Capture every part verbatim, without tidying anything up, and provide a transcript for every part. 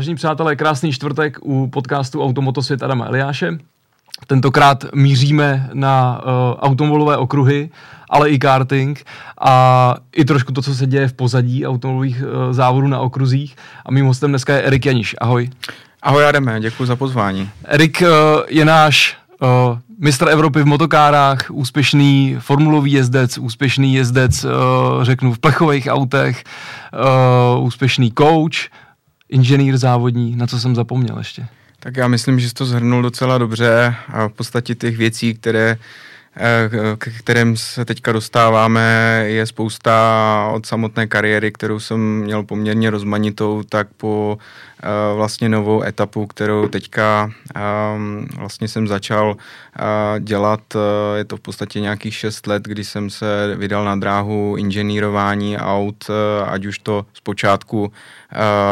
Vážení přátelé, krásný čtvrtek u podcastu AutomotoSvět Adama Eliáše. Tentokrát míříme na uh, automobilové okruhy, ale i karting a i trošku to, co se děje v pozadí automobilových uh, závodů na okruzích. A mým hostem dneska je Erik Janiš. Ahoj. Ahoj Adame, děkuji za pozvání. Erik uh, je náš Uh, mistr Evropy v motokárách, úspěšný formulový jezdec, úspěšný jezdec, uh, řeknu, v plechových autech, uh, úspěšný coach, inženýr závodní, na co jsem zapomněl ještě. Tak já myslím, že jsi to shrnul docela dobře a v podstatě těch věcí, které, k kterým se teďka dostáváme, je spousta od samotné kariéry, kterou jsem měl poměrně rozmanitou, tak po uh, vlastně novou etapu, kterou teďka um, vlastně jsem začal uh, dělat. Uh, je to v podstatě nějakých šest let, kdy jsem se vydal na dráhu inženýrování aut, uh, ať už to zpočátku uh,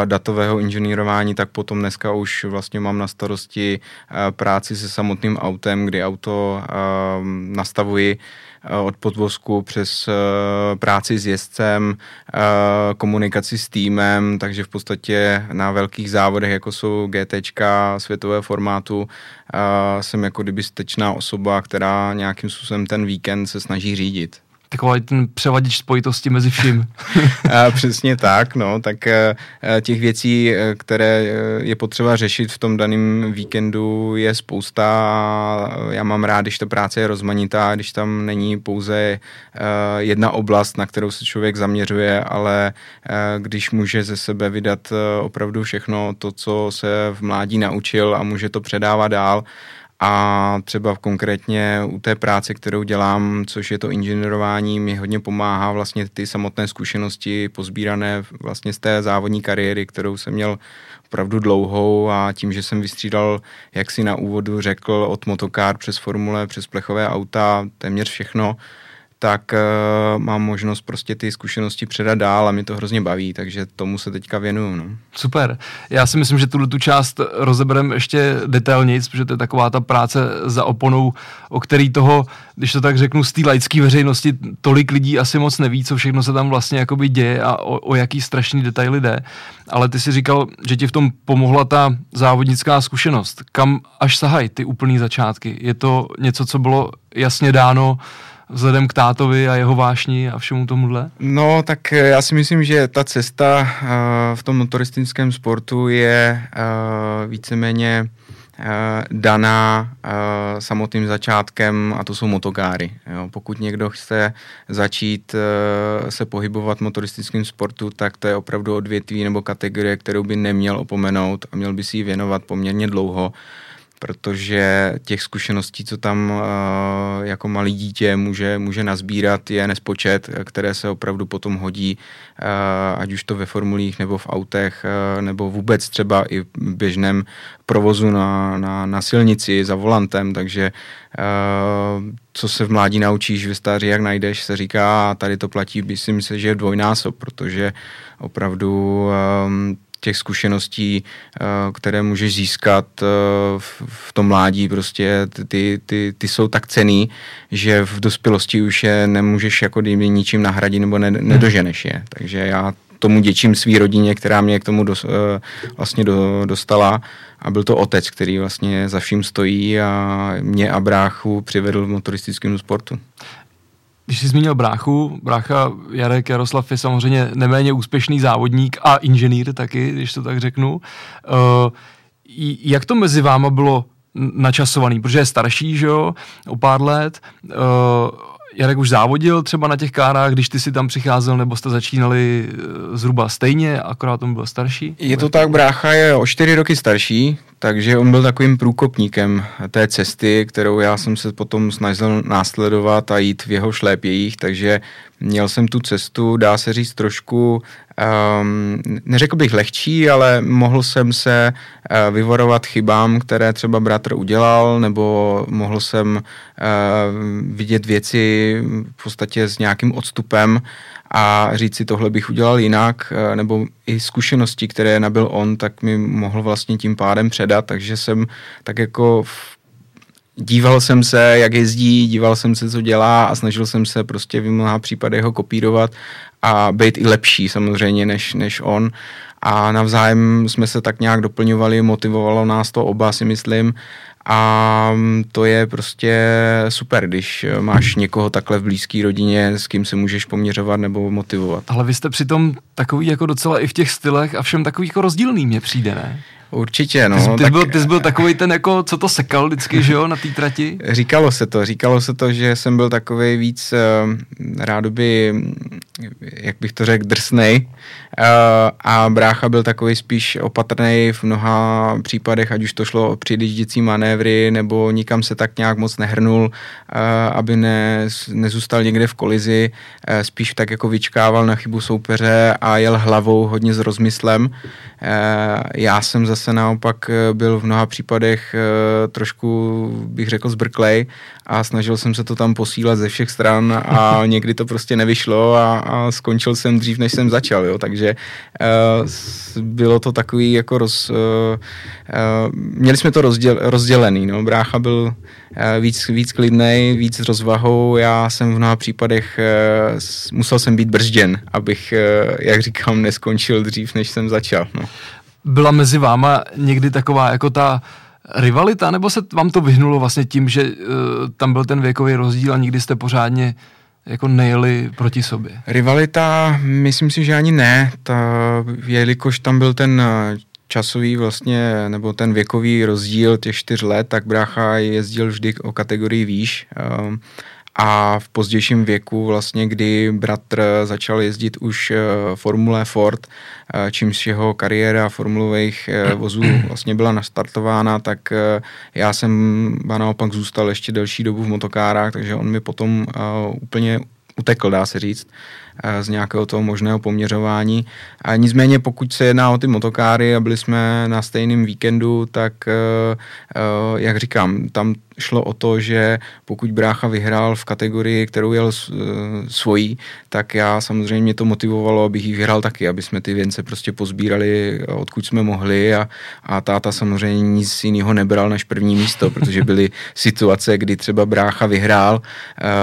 datového inženýrování, tak potom dneska už vlastně mám na starosti uh, práci se samotným autem, kdy auto uh, nastavuji od podvozku přes práci s jezdcem, komunikaci s týmem, takže v podstatě na velkých závodech, jako jsou GTčka světového formátu, jsem jako kdyby styčná osoba, která nějakým způsobem ten víkend se snaží řídit. Takový ten převaděč spojitosti mezi vším. Přesně tak, no, tak těch věcí, které je potřeba řešit v tom daném víkendu, je spousta. Já mám rád, když ta práce je rozmanitá, když tam není pouze jedna oblast, na kterou se člověk zaměřuje, ale když může ze sebe vydat opravdu všechno to, co se v mládí naučil a může to předávat dál. A třeba konkrétně u té práce, kterou dělám, což je to inženýrování, mi hodně pomáhá vlastně ty samotné zkušenosti pozbírané vlastně z té závodní kariéry, kterou jsem měl opravdu dlouhou, a tím, že jsem vystřídal, jak si na úvodu řekl, od motokár přes formule, přes plechové auta, téměř všechno, tak uh, mám možnost prostě ty zkušenosti předat dál a mě to hrozně baví, takže tomu se teďka věnuju. No. Super. Já si myslím, že tuhle tu část rozebereme ještě detailnějc, protože to je taková ta práce za oponou, o který toho, když to tak řeknu, z té laické veřejnosti tolik lidí asi moc neví, co všechno se tam vlastně jakoby děje a o, o jaký strašný detaily jde. Ale ty si říkal, že ti v tom pomohla ta závodnická zkušenost. Kam až sahají ty úplný začátky? Je to něco, co bylo jasně dáno vzhledem k tátovi a jeho vášni a všemu tomuhle? No, tak já si myslím, že ta cesta uh, v tom motoristickém sportu je uh, víceméně uh, daná uh, samotným začátkem, a to jsou motokáry. Jo. Pokud někdo chce začít uh, se pohybovat v motoristickém sportu, tak to je opravdu odvětví nebo kategorie, kterou by neměl opomenout a měl by si ji věnovat poměrně dlouho, protože těch zkušeností, co tam uh, jako malý dítě může, může nazbírat, je nespočet, které se opravdu potom hodí, uh, ať už to ve formulích, nebo v autech, uh, nebo vůbec třeba i v běžném provozu na, na, na silnici, za volantem, takže uh, co se v mládí naučíš, ve stáří jak najdeš, se říká, a tady to platí, myslím si, že je dvojnásob, protože opravdu um, těch zkušeností, které můžeš získat v tom mládí, prostě ty, ty, ty jsou tak cenný, že v dospělosti už je nemůžeš jako ničím nahradit nebo ne, nedoženeš je. Takže já tomu děčím svý rodině, která mě k tomu dos, vlastně do, dostala, a byl to otec, který vlastně za vším stojí a mě a bráchu přivedl v motoristickému sportu. Když jsi zmínil bráchu, brácha Jarek Jaroslav je samozřejmě neméně úspěšný závodník a inženýr taky, když to tak řeknu. Uh, jak to mezi váma bylo načasovaný? Protože je starší, že jo, o pár let. Uh, Jarek už závodil třeba na těch kárách, když ty si tam přicházel, nebo jste začínali zhruba stejně, akorát on byl starší? Je to tak, brácha je o čtyři roky starší, takže on byl takovým průkopníkem té cesty, kterou já jsem se potom snažil následovat a jít v jeho šlépějích, takže měl jsem tu cestu, dá se říct, trošku, um, neřekl bych lehčí, ale mohl jsem se uh, vyvarovat chybám, které třeba bratr udělal, nebo mohl jsem uh, vidět věci v podstatě s nějakým odstupem a říct si, tohle bych udělal jinak, nebo i zkušenosti, které nabyl on, tak mi mohl vlastně tím pádem předat, takže jsem tak jako díval jsem se, jak jezdí, díval jsem se, co dělá a snažil jsem se prostě v mnoha případech ho kopírovat a být i lepší samozřejmě než, než on. A navzájem jsme se tak nějak doplňovali, motivovalo nás to oba, si myslím. A to je prostě super, když máš někoho takhle v blízké rodině, s kým se můžeš poměřovat nebo motivovat. Ale vy jste přitom takový jako docela i v těch stylech a všem takový jako rozdílný, mně přijde, ne? Určitě, no. Ty jsi, ty tak... byl, ty jsi byl takovej ten jako, co to sekal vždycky, že jo, na té trati? Říkalo se to, říkalo se to, že jsem byl takovej víc, rádoby, jak bych to řekl, drsnej a brácha byl takovej spíš opatrnej v mnoha případech, ať už to šlo o přidjížděcí manévry, nebo nikam se tak nějak moc nehrnul, aby ne, nezůstal někde v kolizi, spíš tak jako vyčkával na chybu soupeře a jel hlavou hodně s rozmyslem. Já jsem zase se naopak byl v mnoha případech trošku, bych řekl, zbrklej a snažil jsem se to tam posílat ze všech stran a někdy to prostě nevyšlo a, a skončil jsem dřív, než jsem začal, jo, takže uh, bylo to takový jako roz... Uh, uh, měli jsme to rozděl, rozdělený, no, brácha byl uh, víc, víc klidnej, víc s rozvahou, já jsem v mnoha případech uh, musel jsem být brzděn, abych, uh, jak říkám, neskončil dřív, než jsem začal, no. Byla mezi váma někdy taková jako ta rivalita, nebo se vám to vyhnulo vlastně tím, že uh, tam byl ten věkový rozdíl a nikdy jste pořádně jako nejeli proti sobě? Rivalita, myslím si, že ani ne, ta, jelikož tam byl ten časový vlastně, nebo ten věkový rozdíl těch čtyř let, tak brácha jezdil vždy o kategorii výš. Um, A v pozdějším věku vlastně, kdy bratr začal jezdit už Formule Ford, čímž jeho kariéra formulových vozů vlastně byla nastartována, tak já jsem naopak zůstal ještě delší dobu v motokárách, takže on mi potom úplně utekl, dá se říct, z nějakého toho možného poměřování. A nicméně, pokud se jedná o ty motokáry a byli jsme na stejném víkendu, tak, jak říkám, tam šlo o to, že pokud brácha vyhrál v kategorii, kterou jel svojí, tak já samozřejmě mě to motivovalo, abych ji vyhrál taky, aby jsme ty věnce prostě pozbírali, odkud jsme mohli a, a táta samozřejmě nic jiného nebral než první místo, protože byly situace, kdy třeba brácha vyhrál,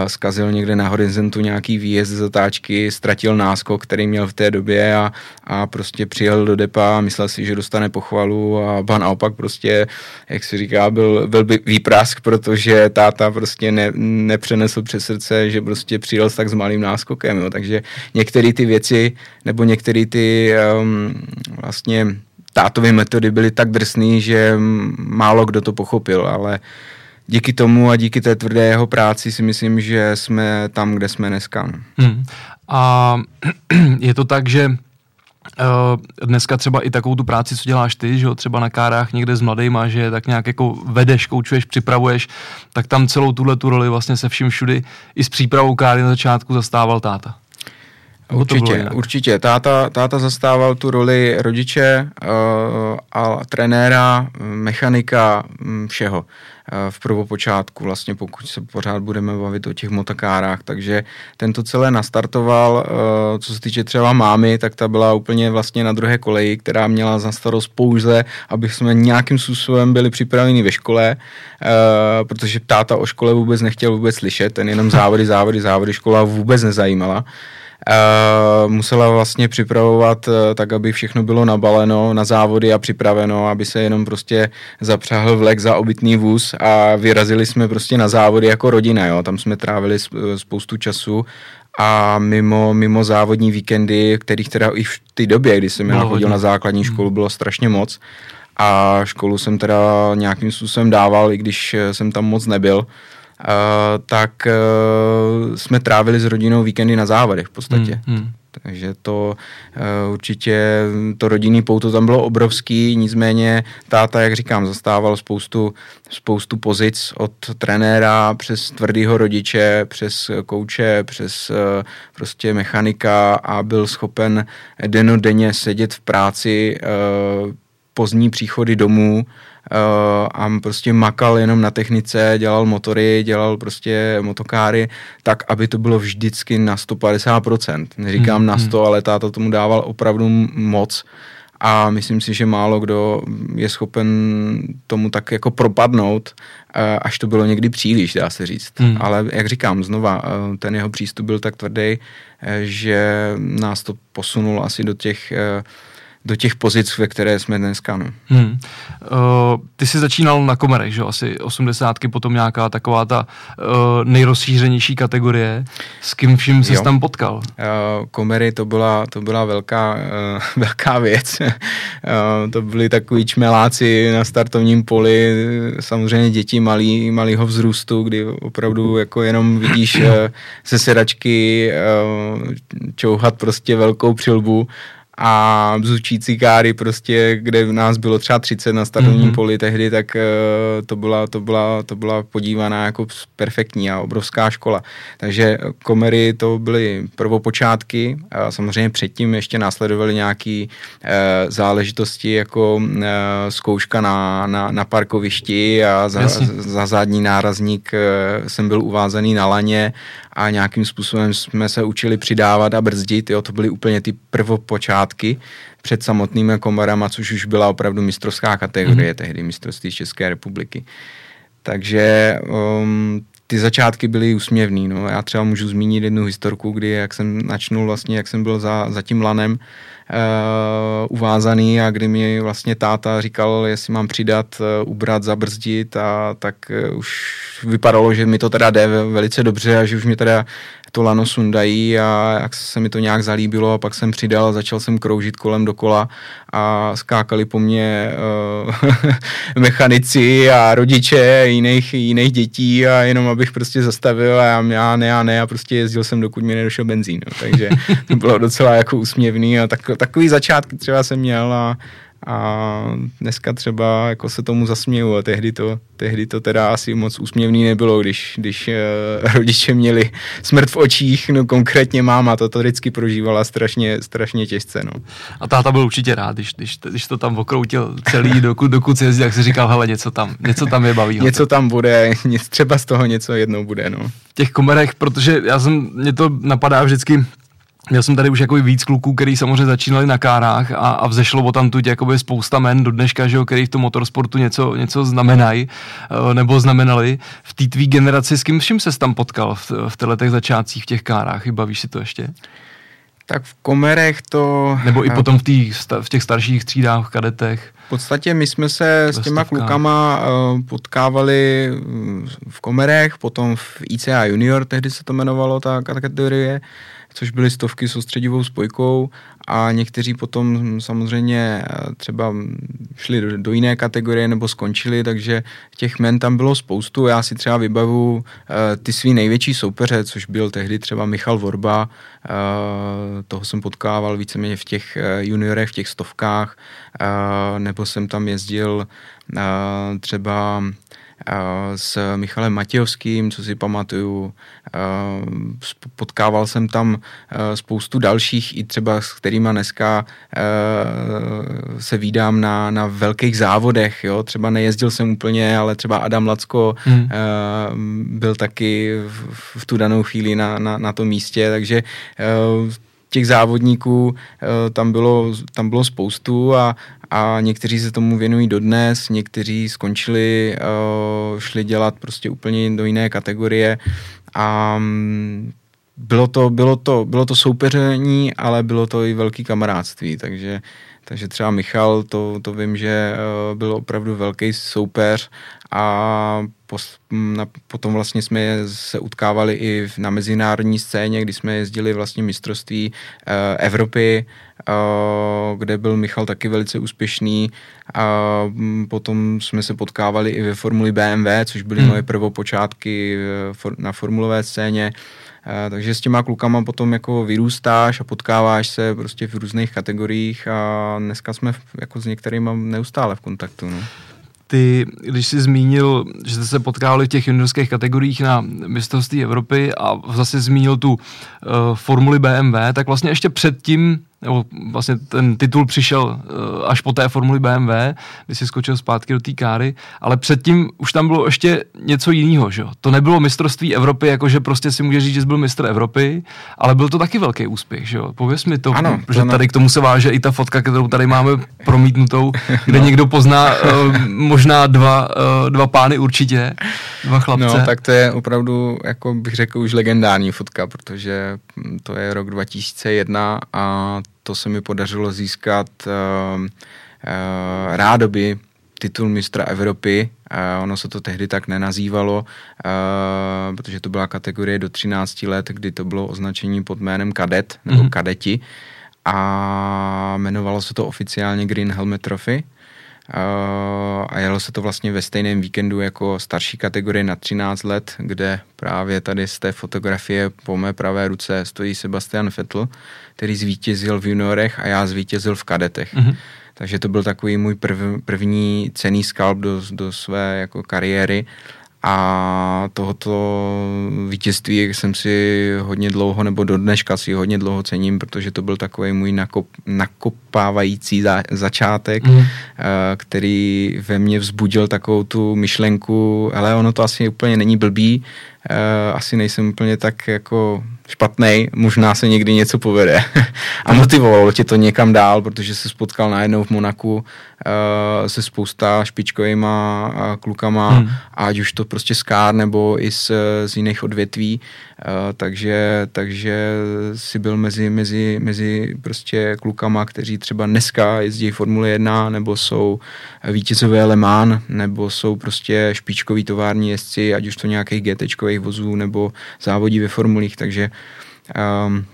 zkazil někde na horizontu nějaký výjezd z zatáčky, ztratil náskok, který měl v té době a, a prostě přijel do depa a myslel si, že dostane pochvalu a ba naopak prostě, jak se říká, byl, byl výprask, protože táta prostě ne, nepřenesl přes srdce, že prostě přijel s tak s malým náskokem, jo. Takže některé ty věci, nebo některé ty um, vlastně tátovy metody byly tak drsný, že málo kdo to pochopil, ale díky tomu a díky té tvrdé jeho práci si myslím, že jsme tam, kde jsme dneska. Hmm. A je to tak, že uh, dneska třeba i takovou tu práci, co děláš ty, že jo, třeba na kárách někde s mladejma, že tak nějak jako vedeš, koučuješ, připravuješ, tak tam celou tuhle tu roli vlastně se vším všudy i s přípravou káry na začátku zastával táta. Určitě, určitě. Táta, táta zastával tu roli rodiče uh, a trenéra, mechanika, všeho uh, v prvopočátku, vlastně pokud se pořád budeme bavit o těch motokárách. Takže ten to celé nastartoval, uh, co se týče třeba mámy, tak ta byla úplně vlastně na druhé koleji, která měla za starost pouze, aby jsme nějakým způsobem byli připraveni ve škole, uh, protože táta o škole vůbec nechtěl vůbec slyšet, ten jenom závody, závody, závody, škola vůbec nezajímala. Uh, musela vlastně připravovat uh, tak, aby všechno bylo nabaleno na závody a připraveno, aby se jenom prostě zapřáhl vlek za obytný vůz a vyrazili jsme prostě na závody jako rodina, jo, tam jsme trávili spoustu času a mimo, mimo závodní víkendy, kterých teda i v té době, kdy jsem já chodil na základní školu, bylo strašně moc a školu jsem teda nějakým způsobem dával, i když jsem tam moc nebyl. Uh, tak uh, jsme trávili s rodinou víkendy na závodech v podstatě. Hmm, hmm. Takže to uh, určitě, to rodinný pouto tam bylo obrovský, nicméně táta, jak říkám, zastával spoustu, spoustu pozic od trenéra přes tvrdýho rodiče, přes kouče, přes uh, prostě mechanika a byl schopen denodenně sedět v práci, uh, pozdní příchody domů, a prostě makal jenom na technice, dělal motory, dělal prostě motokáry, tak, aby to bylo vždycky na sto padesát procent. Neříkám hmm, na sto, hmm. ale táta tomu dával opravdu moc. a myslím si, že málo kdo je schopen tomu tak jako propadnout, až to bylo někdy příliš, dá se říct. Hmm. Ale jak říkám znova, ten jeho přístup byl tak tvrdý, že nás to posunul asi do těch do těch pozic, ve které jsme dneska. No. Hmm. Uh, ty jsi začínal na komerech, že? Asi osmdesátky, potom nějaká taková ta uh, nejrozšířenější kategorie. S kým vším ses jo. tam potkal? Uh, komery, to byla, to byla velká, uh, velká věc. uh, to byli takový čmeláci na startovním poli, samozřejmě děti malý, malýho vzrůstu, kdy opravdu jako jenom vidíš uh, ze sedačky uh, čouhat prostě velkou přilbu a bzučí cikáry prostě, kde v nás bylo třeba třicet na startovním mm-hmm. poli tehdy, tak uh, to, byla, to, byla, to byla podívaná jako perfektní a obrovská škola. Takže komery to byly prvopočátky a samozřejmě předtím ještě následovaly nějaké uh, záležitosti jako uh, zkouška na, na, na parkovišti a za, za zadní nárazník uh, jsem byl uvázaný na laně a nějakým způsobem jsme se učili přidávat a brzdit, jo, to byly úplně ty prvopočátky před samotnými komerama, což už byla opravdu mistrovská kategorie, mm-hmm. tehdy mistrovství České republiky. Takže um, ty začátky byly úsměvný, no, já třeba můžu zmínit jednu historku, kdy jak jsem načnul vlastně, jak jsem byl za, za tím lanem uh, uvázaný a kdy mi vlastně táta říkal, jestli mám přidat, uh, ubrat, zabrzdit a tak uh, už vypadalo, že mi to teda jde velice dobře a že už mi teda to lano sundají a jak se mi to nějak zalíbilo a pak jsem přidal, začal jsem kroužit kolem dokola a skákali po mně uh, mechanici a rodiče jiných, jiných dětí a jenom abych prostě zastavil a já, já ne, já ne a prostě jezdil jsem, dokud mi nedošel benzín. No. Takže to bylo docela jako úsměvný a tak, takový začátky třeba jsem měl a a dneska třeba jako se tomu zasměju a tehdy to, tehdy to teda asi moc úsměvný nebylo, když, když uh, rodiče měli smrt v očích, no konkrétně máma to, to vždycky prožívala strašně, strašně těžce, no. A táta byl určitě rád, když, když, když to tam okroutil celý, dokud, dokud se jezdí, tak si říkal, hele, něco tam, něco tam je baví. Něco tam bude, něco, třeba z toho něco jednou bude, no. V těch komerech, protože já jsem, mě to napadá vždycky. Měl jsem tady už jako víc kluků, který samozřejmě začínali na kárách a, a vzešlo o tamtud jakoby spousta men do dneška, že jo, který v tom motorsportu něco, něco znamenají nebo znamenali. V té tvý generaci s kým vším ses tam potkal v, v těch začátcích v těch kárách? Bavíš si to ještě? Tak v komerech to... Nebo i potom v, tý, v těch starších třídách, v kadetech. V podstatě my jsme se s těma klukama potkávali v komerech, potom v I C A Junior, tehdy se to jmenovalo ta kategorie, což byly stovky s ostředivou spojkou a někteří potom samozřejmě třeba šli do, do jiné kategorie nebo skončili, takže těch men tam bylo spoustu. Já si třeba vybavu uh, ty svý největší soupeře, což byl tehdy třeba Michal Vorba, uh, toho jsem potkával víceméně v těch juniorech, v těch stovkách, uh, nebo jsem tam jezdil uh, třeba... s Michalem Matějovským, co si pamatuju. Potkával jsem tam spoustu dalších, i třeba s kterýma dneska se vídám na, na velkých závodech. Jo? Třeba nejezdil jsem úplně, ale třeba Adam Lacko hmm. byl taky v, v tu danou chvíli na, na, na tom místě, takže těch závodníků tam bylo, tam bylo spoustu a, a někteří se tomu věnují dodnes, někteří skončili, šli dělat prostě úplně do jiné kategorie a bylo to, bylo to, bylo to soupeření, ale bylo to i velký kamarádství, takže Takže třeba Michal, to, to vím, že byl opravdu velký soupeř a pos, na, potom vlastně jsme se utkávali i na mezinárodní scéně, kdy jsme jezdili vlastně mistrovství Evropy, kde byl Michal taky velice úspěšný a potom jsme se potkávali i ve Formuli B M W, což byly moje prvopočátky na formulové scéně. Takže s těma klukama potom jako vyrůstáš a potkáváš se prostě v různých kategoriích a dneska jsme jako s některými neustále v kontaktu. No. Ty, když jsi zmínil, že jste se potkávali v těch juniorských kategoriích na mistrovství Evropy a zase zmínil tu uh, Formuli B M W, tak vlastně ještě předtím nebo vlastně ten titul přišel až po té Formuli bé em vé, kdy si skočil zpátky do té káry, ale předtím už tam bylo ještě něco jiného, že jo? To nebylo mistrovství Evropy, jakože prostě si může říct, že jsi byl mistr Evropy, ale byl to taky velký úspěch, že jo? Pověz mi to, ano, protože to tady k tomu se váže i ta fotka, kterou tady máme promítnutou, kde no. někdo pozná uh, možná dva, uh, dva pány určitě, dva chlapce. No, tak to je opravdu, jako bych řekl, už legendární fotka, protože to je rok dva tisíce jedna a to se mi podařilo získat uh, uh, rádoby titul mistra Evropy. Uh, ono se to tehdy tak nenazývalo, uh, protože to byla kategorie do třinácti let, kdy to bylo označení pod jménem kadet nebo mm-hmm. kadeti a jmenovalo se to oficiálně Green Helmet Trophy. Uh, a jelo se to vlastně ve stejném víkendu jako starší kategorie na třináct let, kde právě tady z té fotografie po mé pravé ruce stojí Sebastian Fetl, který zvítězil v juniorech a já zvítězil v kadetech. Mm-hmm. Takže to byl takový můj prv, první cenný skalp do, do své jako kariéry a tohoto vítězství jsem si hodně dlouho, nebo do dneška si hodně dlouho cením, protože to byl takový můj nakop, nakopávající za, začátek, mm. který ve mně vzbudil takovou tu myšlenku, ale ono to asi úplně není blbý, asi nejsem úplně tak jako špatnej, možná se někdy něco povede. A motivovalo tě to někam dál, protože se potkal najednou v Monaku se spousta špičkovýma klukama, hmm. ať už to prostě z kár nebo i z, z jiných odvětví, takže, takže si byl mezi, mezi, mezi prostě klukama, kteří třeba dneska jezdí Formule jedna, nebo jsou vítězové Le Mans, nebo jsou prostě špičkoví tovární jezdci, ať už to nějakých GTčkových vozů, nebo závodí ve formulích, takže um,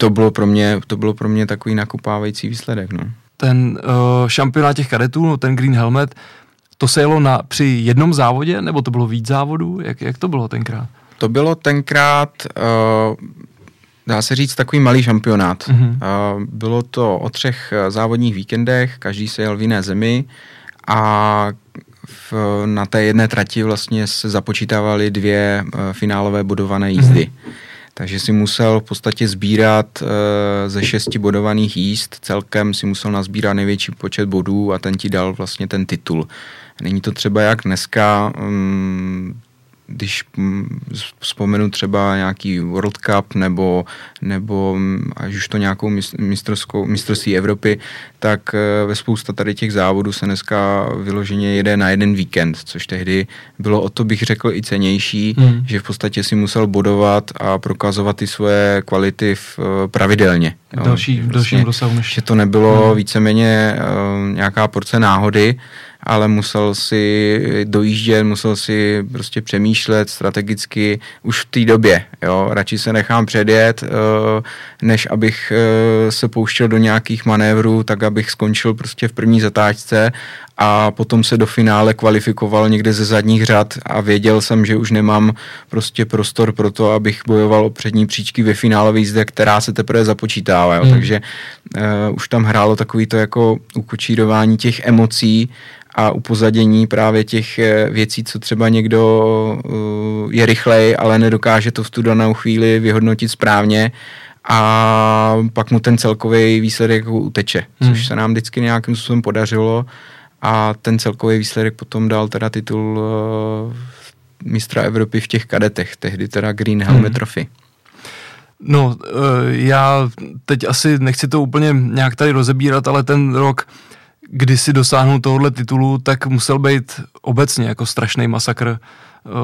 to bylo pro mě, to bylo pro mě takový nakopávající výsledek, no. Ten uh, šampionát těch kadetů, no, ten Green Helmet, to se jelo na, při jednom závodě, nebo to bylo víc závodů? Jak, jak to bylo tenkrát? To bylo tenkrát, uh, dá se říct, takový malý šampionát. Mm-hmm. Uh, bylo to o třech závodních víkendech, každý se jel v jiné zemi a v, na té jedné trati vlastně se započítávaly dvě uh, finálové bodované jízdy. Mm-hmm. Takže si musel v podstatě sbírat e, ze šesti bodovaných jízd, celkem si musel nazbírat největší počet bodů a ten ti dal vlastně ten titul. Není to třeba jak dneska, um, když um, vzpomenu třeba nějaký World Cup nebo, nebo až už to nějakou mistrovství Evropy, tak e, ve spousta tady těch závodů se dneska vyloženě jede na jeden víkend, což tehdy bylo o to, bych řekl, i cenější, mm. že v podstatě si musel bodovat a prokazovat ty svoje kvality v, pravidelně. V další, v dalším rozsahu. Než... Že to nebylo mm. víceméně e, nějaká porce náhody, ale musel si dojíždět, musel si prostě přemýšlet strategicky už v té době. Jo? Radši se nechám předjet, než abych se pouštěl do nějakých manévrů, tak abych skončil prostě v první zatáčce a potom se do finále kvalifikoval někde ze zadních řad a věděl jsem, že už nemám prostě prostor pro to, abych bojoval o přední příčky ve finálové jízdě, která se teprve započítává. Mm. Takže uh, už tam hrálo takový to jako ukočírování těch emocí a upozadění právě těch věcí, co třeba někdo uh, je rychlej, ale nedokáže to v tu danou chvíli vyhodnotit správně a pak mu ten celkový výsledek jako uteče, mm. což se nám vždycky nějakým způsobem podařilo. A ten celkový výsledek potom dal teda titul uh, mistra Evropy v těch kadetech, tehdy teda Green Helmet Trophy. No, uh, já teď asi nechci to úplně nějak tady rozebírat, ale ten rok, kdy si dosáhnul tohohle titulu, tak musel být obecně jako strašný masakr uh,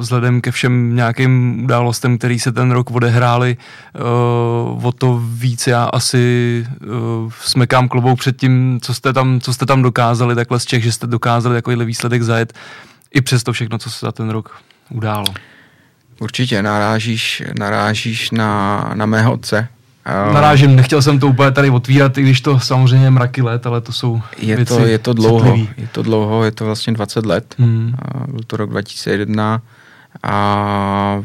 vzhledem ke všem nějakým událostem, který se ten rok odehrály. Uh, o to víc já asi uh, smekám klobouk před tím, co jste tam, co jste tam dokázali takhle z Čech, že jste dokázali takovýhle výsledek zajet i přesto všechno, co se za ten rok událo. Určitě narážíš, narážíš na, na mého otce. Narážím, nechtěl jsem to úplně tady otvírat, i když to samozřejmě mraky let, ale to jsou je věci to, je to dlouho, citlivý. Je to dlouho, je to vlastně dvacet let, mm. byl to rok dva tisíce jedna a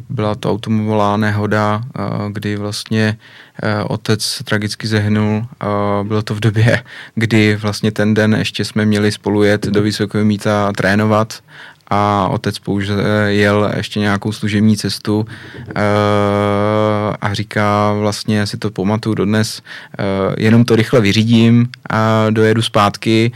byla to automobilová nehoda, kdy vlastně otec tragicky zehynul. Bylo to v době, kdy vlastně ten den ještě jsme měli spolu jet do Vysokého Mýta trénovat a otec pouze jel ještě nějakou služební cestu a říká vlastně, si to pamatuju dodnes, jenom to rychle vyřídím a dojedu zpátky,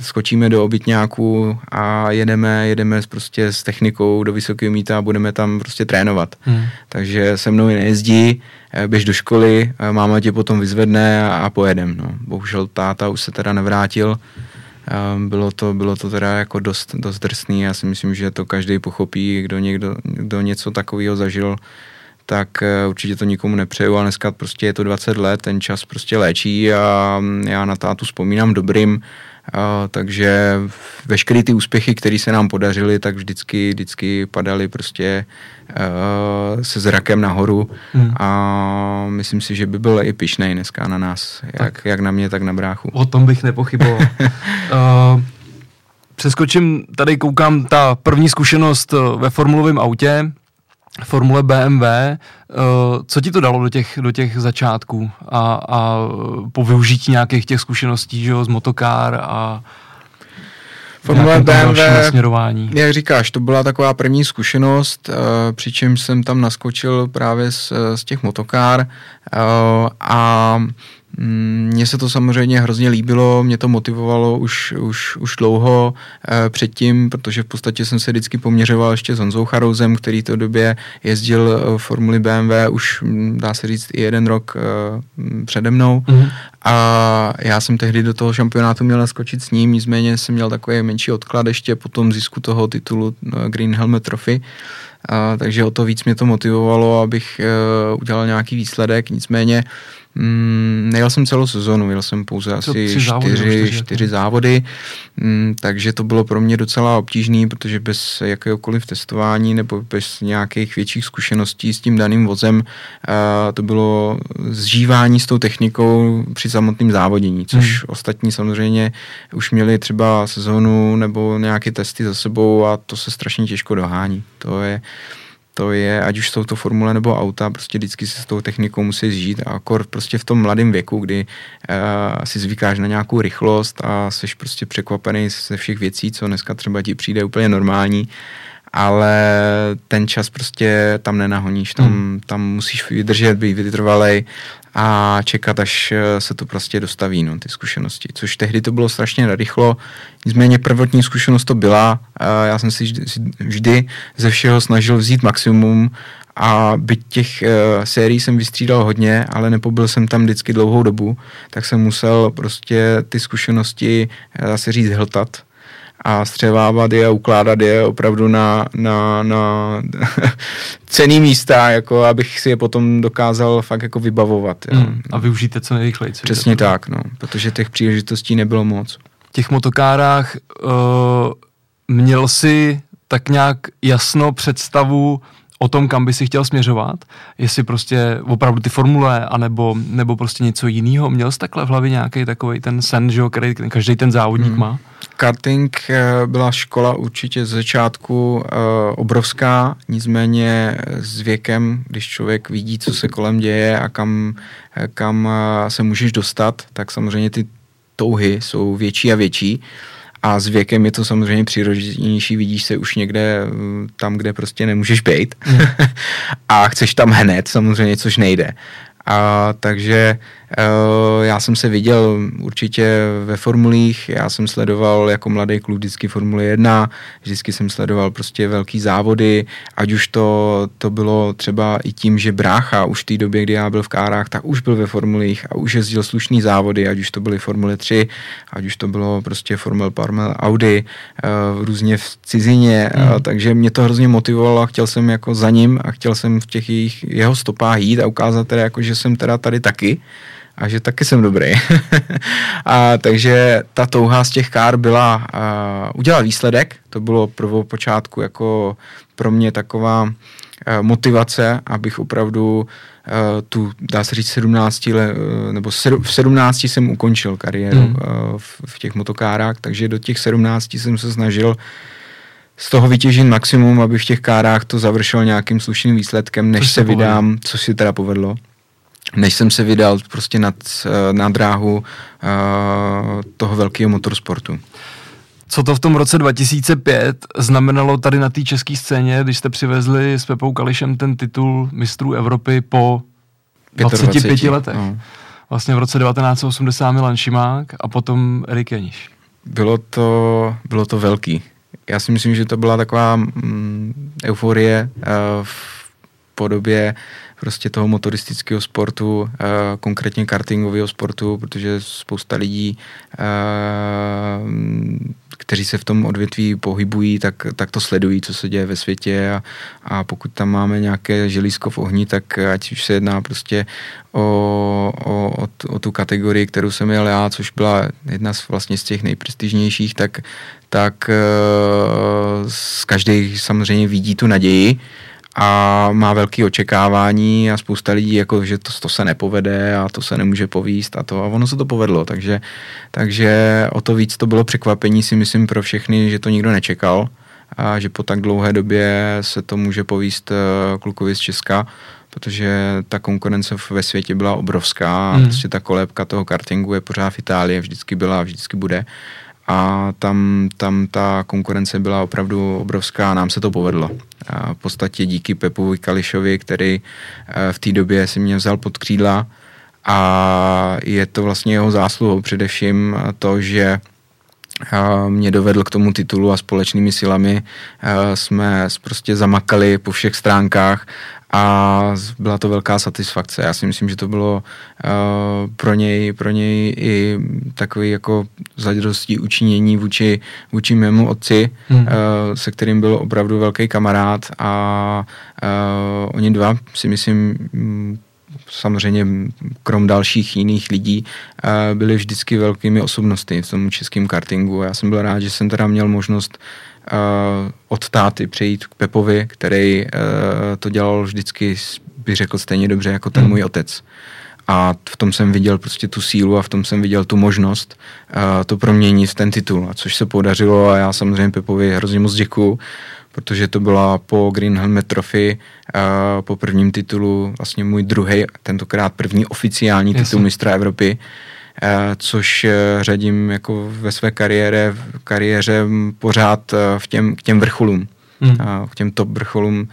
skočíme do obytňáku a jedeme, jedeme prostě s technikou do Vysokého Mýta a budeme tam prostě trénovat. Hmm. Takže se mnou nejezdí, běž do školy, máma tě potom vyzvedne a pojedem. No. Bohužel táta už se teda nevrátil. Bylo to, bylo to teda jako dost, dost drsný. Já si myslím, že to každý pochopí, kdo někdo kdo něco takového zažil, tak určitě to nikomu nepřeju, a dneska prostě je to dvacet let, ten čas prostě léčí a já na tátu vzpomínám dobrým, a takže veškeré ty úspěchy, které se nám podařily, tak vždycky, vždycky padaly prostě uh, se zrakem nahoru hmm. a myslím si, že by byl i pyšnej dneska na nás, jak, jak na mě, tak na bráchu. O tom bych nepochyboval. uh, přeskočím, tady koukám, ta první zkušenost ve formulovém autě, Formule bé em vé, co ti to dalo do těch, do těch začátků a, a po využití nějakých těch zkušeností, že jo, z motokár a Formule bé em vé, jak říkáš, to byla taková první zkušenost, přičemž jsem tam naskočil právě z, z těch motokár a mně se to samozřejmě hrozně líbilo, mě to motivovalo už, už, už dlouho e, předtím, protože v podstatě jsem se vždycky poměřoval ještě s Honzou Charousem, který v té době jezdil v Formuli bé em vé už, dá se říct, i jeden rok e, přede mnou. Mm-hmm. A já jsem tehdy do toho šampionátu měl naskočit s ním, nicméně jsem měl takový menší odklad ještě po tom zisku toho titulu Green Helmet Trophy. A, takže o to víc mě to motivovalo, abych e, udělal nějaký výsledek, nicméně mm, nejel jsem celou sezonu, jel jsem pouze to asi čtyři závody, čtyři, čtyři závody mm, takže to bylo pro mě docela obtížné, protože bez jakéhokoliv testování nebo bez nějakých větších zkušeností s tím daným vozem e, to bylo zžívání s tou technikou při samotném závodění, což hmm. ostatní samozřejmě už měli třeba sezonu nebo nějaké testy za sebou a to se strašně těžko dohání. To je To je, ať už jsou to formule nebo auta, prostě vždycky se s tou technikou musí zžít a akor prostě v tom mladém věku, kdy uh, si zvykáš na nějakou rychlost a jsi prostě překvapený ze všech věcí, co dneska třeba ti přijde úplně normální, ale ten čas prostě tam nenahoníš, tam, hmm. tam musíš vydržet, být vytrvalej a čekat, až se to prostě dostaví, no, ty zkušenosti, což tehdy to bylo strašně rychlo, nicméně prvotní zkušenost to byla, já jsem si vždy ze všeho snažil vzít maximum a byť těch uh, sérií jsem vystřídal hodně, ale nepobyl jsem tam vždycky dlouhou dobu, tak jsem musel prostě ty zkušenosti, dá se říct, hltat a střevávat je a ukládat je opravdu na, na, na cenný místa, jako abych si je potom dokázal fakt jako vybavovat. Jo. Mm, a využijte co nejrychleji. Přesně je, tak, no, protože těch příležitostí nebylo moc. V těch motokárách uh, měl jsi tak nějak jasno představu o tom, kam by si chtěl směřovat? Jestli prostě opravdu ty formule, anebo, nebo prostě něco jiného? Měl jsi takhle v hlavě nějaký takový ten sen, že jo, který každý ten závodník hmm. má? Karting byla škola určitě z začátku e, obrovská, nicméně s věkem, když člověk vidí, co se kolem děje a kam, kam se můžeš dostat, tak samozřejmě ty touhy jsou větší a větší. A s věkem je to samozřejmě přirozenější, vidíš se už někde tam, kde prostě nemůžeš být a chceš tam hned samozřejmě, což nejde. A takže uh, já jsem se viděl určitě ve formulích, já jsem sledoval jako mladý kluk vždycky Formule jedna, vždycky jsem sledoval prostě velký závody, ať už to, to bylo třeba i tím, že brácha už v té době, kdy já byl v kárách, tak už byl ve formulích a už jezdil slušný závody, ať už to byly Formule tři, ať už to bylo prostě Formule Parmel Audi, uh, různě v cizině, mm. uh, takže mě to hrozně motivovalo a chtěl jsem jako za ním a chtěl jsem v těch jejich, jeho stopách jít a ukázat teda jako, že jsem teda tady taky a že taky jsem dobrý. A takže ta touha z těch kár byla uh, udělat výsledek, to bylo prvopočátku jako pro mě taková uh, motivace, abych opravdu uh, tu, dá se říct, sedmnácti, le, nebo sedm, v sedmnácti jsem ukončil kariéru hmm. uh, v, v těch motokárách, takže do těch sedmnácti jsem se snažil z toho vytěžím maximum, abych v těch kárách to završil nějakým slušným výsledkem, než se vydám, povedlo. což si teda povedlo. Než jsem se vydal prostě nad, na dráhu uh, toho velkého motorsportu. co to v tom roce dva tisíce pět znamenalo tady na té české scéně, když jste přivezli s Pepou Kališem ten titul mistrů Evropy po dvaceti pěti letech. No. Vlastně v roce devatenáct set osmdesát Milan Šimák a potom Erik Janiš. Bylo to, bylo to velký. Já si myslím, že to byla taková mm, euforie uh, v podobě prostě toho motoristického sportu, uh, konkrétně kartingového sportu, protože spousta lidí, uh, kteří se v tom odvětví pohybují, tak, tak to sledují, co se děje ve světě a, a pokud tam máme nějaké želízko v ohni, tak ať už se jedná prostě o, o, o, o tu kategorii, kterou jsem jel já, což byla jedna z, vlastně z těch nejprestižnějších, tak, tak uh, z každých samozřejmě vidí tu naději a má velké očekávání a spousta lidí, jako, že to, to se nepovede a to se nemůže povíst a to a ono se to povedlo, takže, takže o to víc to bylo překvapení, si myslím, pro všechny, že to nikdo nečekal a že po tak dlouhé době se to může povíst klukovi z Česka, protože ta konkurence ve světě byla obrovská a mm. prostě ta kolébka toho kartingu je pořád v Itálii, vždycky byla a vždycky bude a tam, tam ta konkurence byla opravdu obrovská a nám se to povedlo. A v podstatě díky Pepu Kališovi, který v té době si mě vzal pod křídla a je to vlastně jeho zásluhou především to, že mě dovedl k tomu titulu a společnými silami jsme prostě zamakali po všech stránkách a byla to velká satisfakce. Já si myslím, že to bylo uh, pro něj, pro něj i takový jako zadosti učinění vůči, vůči mému otci, hmm. uh, se kterým byl opravdu velký kamarád a uh, oni dva si myslím, samozřejmě krom dalších jiných lidí, uh, byli vždycky velkými osobnostmi v tom českém kartingu. Já jsem byl rád, že jsem teda měl možnost Uh, od táty přejít k Pepovi, který uh, to dělal vždycky, bych řekl, stejně dobře jako ten můj otec. A v tom jsem viděl prostě tu sílu a v tom jsem viděl tu možnost uh, to proměnit v ten titul, a což se podařilo a já samozřejmě Pepovi hrozně moc děkuju, protože to byla po Green Helmet Trophy, uh, po prvním titulu, vlastně můj druhý, tentokrát první oficiální Jasne. titul mistra Evropy, což řadím jako ve své kariére, kariéře pořád v těm, k těm vrcholům, hmm. k těm top vrcholům,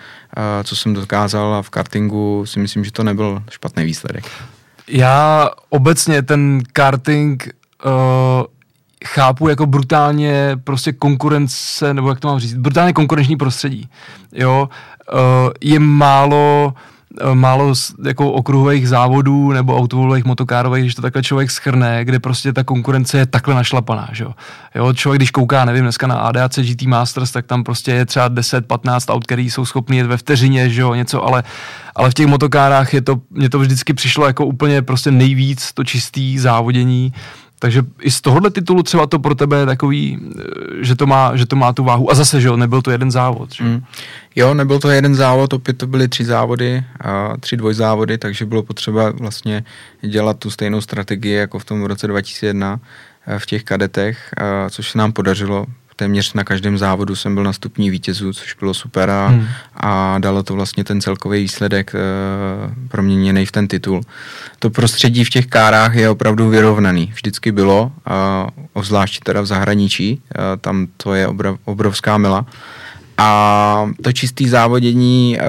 co jsem dokázal a v kartingu si myslím, že to nebyl špatný výsledek. Já obecně ten karting uh, chápu jako brutálně prostě konkurence, nebo jak to mám říct, brutálně konkurenční prostředí. Jo? Uh, je málo... málo jako okruhových závodů nebo autovolových, motokárových, když to takhle člověk schrne, kde prostě ta konkurence je takhle našlapaná, že jo. Jo, člověk, když kouká, nevím, dneska na A D A C G T Masters, tak tam prostě je třeba deset patnáct aut, který jsou schopný jet ve vteřině, že jo, něco, ale, ale v těch motokárách je to, mně to vždycky přišlo jako úplně prostě nejvíc to čistý závodění. Takže i z tohohle titulu třeba to pro tebe je takový, že to má, že to má tu váhu. A zase, že jo, nebyl to jeden závod. Že? Mm. Jo, nebyl to jeden závod, opět to byly tři závody, a tři dvojzávody, takže bylo potřeba vlastně dělat tu stejnou strategii jako v tom roce dva tisíce jedna v těch kadetech, a což se nám podařilo. Téměř na každém závodu jsem byl na stupni vítězů, což bylo super a, hmm. a dalo to vlastně ten celkový výsledek e, proměněný v ten titul. To prostředí v těch kárách je opravdu vyrovnaný. Vždycky bylo, a, obzvláště teda v zahraničí, a, tam to je obrov, obrovská mela. A to čistý závodění, e,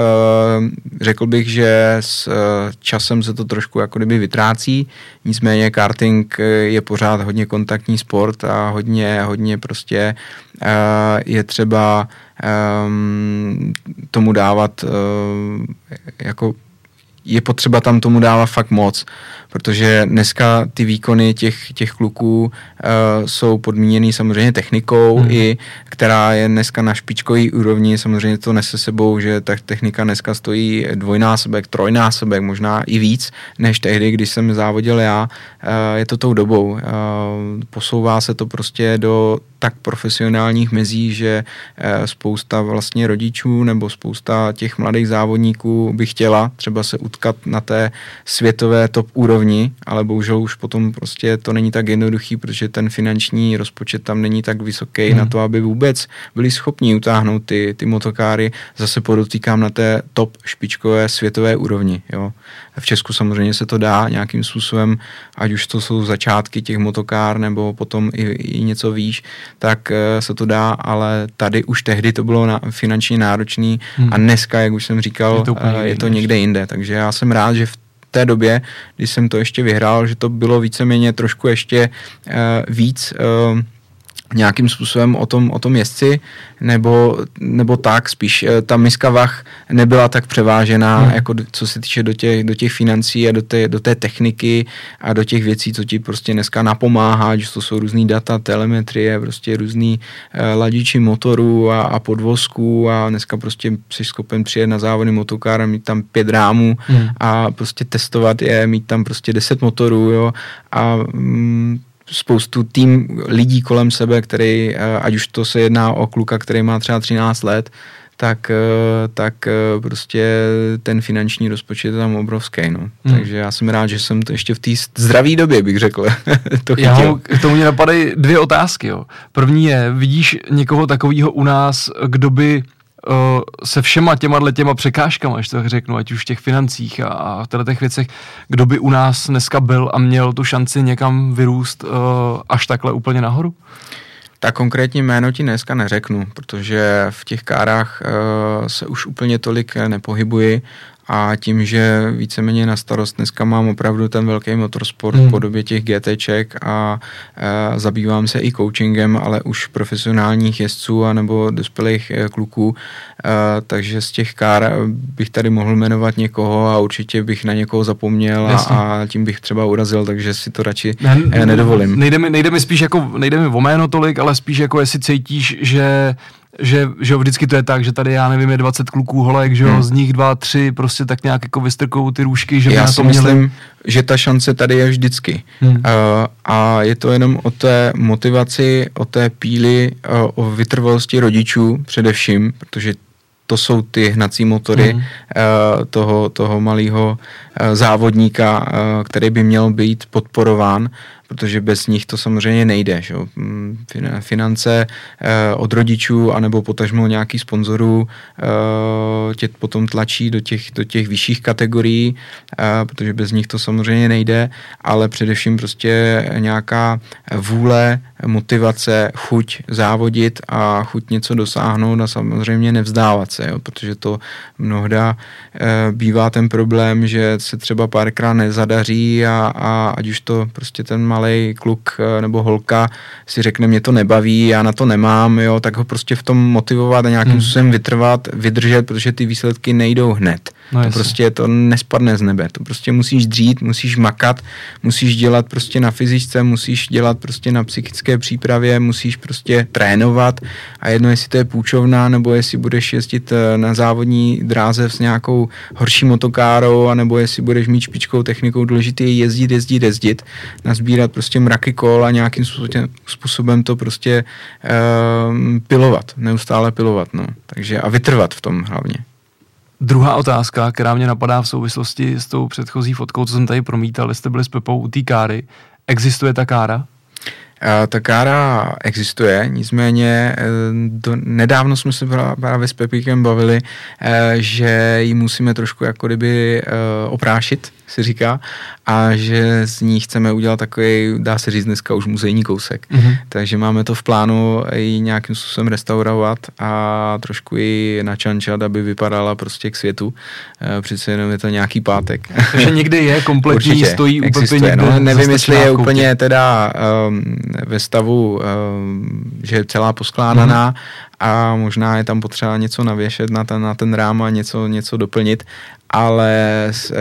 řekl bych, že s e, časem se to trošku jako kdyby vytrácí, nicméně karting je pořád hodně kontaktní sport a hodně, hodně prostě e, je třeba e, tomu dávat e, jako je potřeba tam tomu dávat fakt moc, protože dneska ty výkony těch, těch kluků uh, jsou podmíněný samozřejmě technikou, mm. i, která je dneska na špičkový úrovni, samozřejmě to nese sebou, že ta technika dneska stojí dvojnásobek, trojnásobek, možná i víc, než tehdy, když jsem závodil já, uh, je to tou dobou. Uh, posouvá se to prostě do tak profesionálních mezí, že uh, spousta vlastně rodičů nebo spousta těch mladých závodníků by chtěla třeba se utkat na té světové top úrovni, ale bohužel už potom prostě to není tak jednoduchý, protože ten finanční rozpočet tam není tak vysoký hmm. na to, aby vůbec byli schopni utáhnout ty, ty motokáry, zase podotýkám na té top špičkové světové úrovni, jo. V Česku samozřejmě se to dá nějakým způsobem, ať už to jsou začátky těch motokár, nebo potom i, i něco výš, tak se to dá, ale tady už tehdy to bylo na, finančně náročný hmm. a dneska, jak už jsem říkal, je to, je to někde jinde. Takže já jsem rád, že v té době, když jsem to ještě vyhrál, že to bylo víceméně trošku ještě uh, víc uh, nějakým způsobem o tom, o tom jezdci, nebo, nebo tak spíš. Ta miska vah nebyla tak převážená, hmm. jako co se týče do těch, do těch financí a do té, do té techniky a do těch věcí, co ti prostě dneska napomáhá, že to jsou různý data, telemetrie, prostě různý uh, ladiči motorů a, a podvozků a dneska prostě jsi schopen přijet na závody motokár a mít tam pět rámů hmm. a prostě testovat je, mít tam prostě deset motorů, jo, a mm, spoustu tým lidí kolem sebe, který, ať už to se jedná o kluka, který má třeba třináct let, tak, tak prostě ten finanční rozpočet je tam obrovský. No. Hmm. Takže já jsem rád, že jsem to ještě v té zdravé době, bych řekl. to já, k tomu mě napadají dvě otázky. Jo. První je, vidíš někoho takového u nás, kdo by uh, se všema těma těma překážkama, až to tak řeknu, ať už v těch financích a, a v těch věcech, kdo by u nás dneska byl a měl tu šanci někam vyrůst uh, až takhle úplně nahoru? Tak konkrétně jméno ti dneska neřeknu, protože v těch kárách uh, se už úplně tolik nepohybuji a tím, že víceméně na starost dneska mám opravdu ten velký motorsport hmm. v podobě těch GTček a e, zabývám se i coachingem, ale už profesionálních jezdců a nebo dospělých e, kluků, e, takže z těch kár bych tady mohl jmenovat někoho a určitě bych na někoho zapomněl a, a tím bych třeba urazil, takže si to radši ne, e, nedovolím. Nejde mi, nejde mi spíš jako, nejde mi o jméno tolik, ale spíš jako jestli cítíš, že Že, že jo, vždycky to je tak, že tady, já nevím, je dvacet kluků holek, že jo, hmm. z nich dva, tři prostě tak nějak jako vystrkou ty růžky, že by na to měli. Myslím, že ta šance tady je vždycky. Hmm. Uh, a je to jenom o té motivaci, o té píli, uh, o vytrvalosti rodičů především, protože to jsou ty hnací motory mm. toho, toho malého závodníka, který by měl být podporován, protože bez nich to samozřejmě nejde. Že? Finance od rodičů anebo potažmo nějakých sponzorů tě potom tlačí do těch, do těch vyšších kategorií, protože bez nich to samozřejmě nejde, ale především prostě nějaká vůle, motivace, chuť závodit a chuť něco dosáhnout a samozřejmě nevzdávat se, jo, protože to mnohda e, bývá ten problém, že se třeba párkrát nezadaří a, a ať už to prostě ten malej kluk e, nebo holka si řekne, mě to nebaví, já na to nemám, jo, tak ho prostě v tom motivovat a nějakým hmm. způsobem vytrvat, vydržet, protože ty výsledky nejdou hned. No to prostě to nespadne z nebe, to prostě musíš dřít, musíš makat, musíš dělat prostě na fyzičce, musíš dělat prostě na psychické přípravě, musíš prostě trénovat a jedno, jestli to je půjčovna, nebo jestli budeš jezdit na závodní dráze s nějakou horší motokárou, anebo jestli budeš mít špičkou technikou, důležité je jezdit, jezdit, jezdit, nazbírat prostě mraky kol a nějakým způsobem to prostě um, pilovat, neustále pilovat, no. Takže a vytrvat v tom hlavně. Druhá otázka, která mě napadá v souvislosti s tou předchozí fotkou, co jsem tady promítal, jste byli s Pepou u té káry. Existuje ta kára? Ta kára existuje, nicméně do, nedávno jsme se právě s Pepíkem bavili, že ji musíme trošku jako kdyby oprášit, si říká, a že z ní chceme udělat takový, dá se říct dneska už muzejní kousek. Mm-hmm. Takže máme to v plánu ji nějakým způsobem restaurovat a trošku ji načančat, aby vypadala prostě k světu. Přece jenom je to nějaký pátek. Takže někdy je kompletní, určitě, stojí úplně někde. No, nevím, jestli je koupě. Úplně teda um, ve stavu, um, že je celá poskládaná, mm-hmm. a možná je tam potřeba něco navěšet na ten, na ten rám a něco, něco doplnit, ale uh,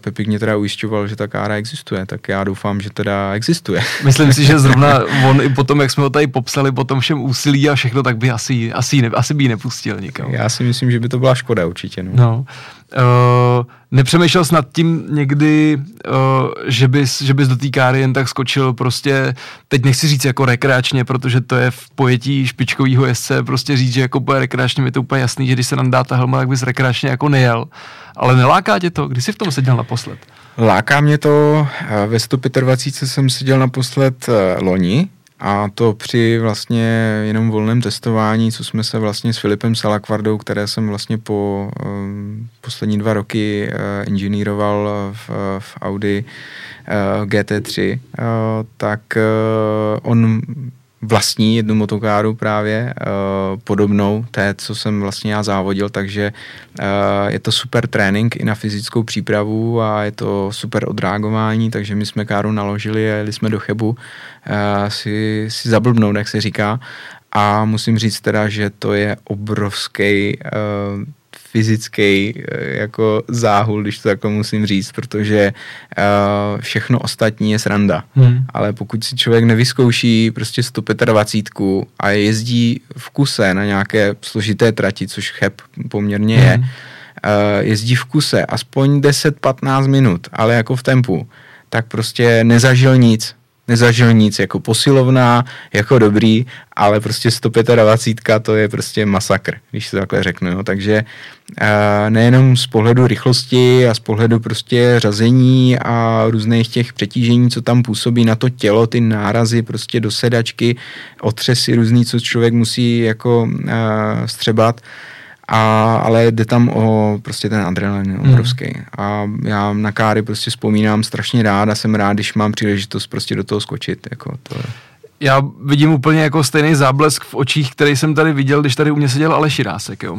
Pepík mě teda ujišťoval, že ta kára existuje, tak já doufám, že teda existuje. Myslím si, že zrovna on i potom, jak jsme ho tady popsali, po tom všem úsilí a všechno, tak by asi, asi, ne, asi by ji nepustil nikam. Já si myslím, že by to byla škoda určitě. No. No. Uh, nepřemýšlel jsi nad tím někdy, uh, že, bys, že bys do té káry jen tak skočil prostě, teď nechci říct jako rekreačně, protože to je v pojetí špičkovýho jezdce, prostě říct, že jako bude rekreačně, mi to úplně jasný, že když se nám dá ta helma, tak bys rekreačně jako nejel. Ale neláká tě to? Kdy jsi v tom seděl naposled? Láká mě to, ve sto dvacet pět jsem seděl naposled loni A to při vlastně jenom volném testování, co jsme se vlastně s Filipem Salakvardou, které jsem vlastně po um, poslední dva roky uh, inženýroval v, v Audi uh, G T tři, uh, tak uh, on vlastní jednu motokáru právě uh, podobnou té, co jsem vlastně já závodil, takže uh, je to super trénink i na fyzickou přípravu a je to super odreagování, takže my jsme káru naložili a jeli jsme do Chebu uh, si, si zablbnout, jak se říká, a musím říct teda, že to je obrovský uh, fyzický jako záhul, když to jako musím říct, protože uh, všechno ostatní je sranda. Hmm. Ale pokud si člověk nevyzkouší prostě sto dvacet pět a jezdí v kuse na nějaké složité trati, což Cheb poměrně hmm. je, uh, jezdí v kuse aspoň deset patnáct minut, ale jako v tempu, tak prostě nezažil nic. Nezažil nic, jako posilovná, jako dobrý, ale prostě sto dvacet pět to je prostě masakr, když se takhle řeknu, jo. Takže nejenom z pohledu rychlosti a z pohledu prostě řazení a různých těch přetížení, co tam působí na to tělo, ty nárazy prostě do sedačky, otřesy různý, co člověk musí jako střebat, a, ale jde tam o prostě ten adrenalin obrovský. Mm. A já na káry prostě vzpomínám strašně rád a jsem rád, když mám příležitost prostě do toho skočit. Jako to. Já vidím úplně jako stejný záblesk v očích, který jsem tady viděl, když tady u mě seděl Aleš Jirásek, jo?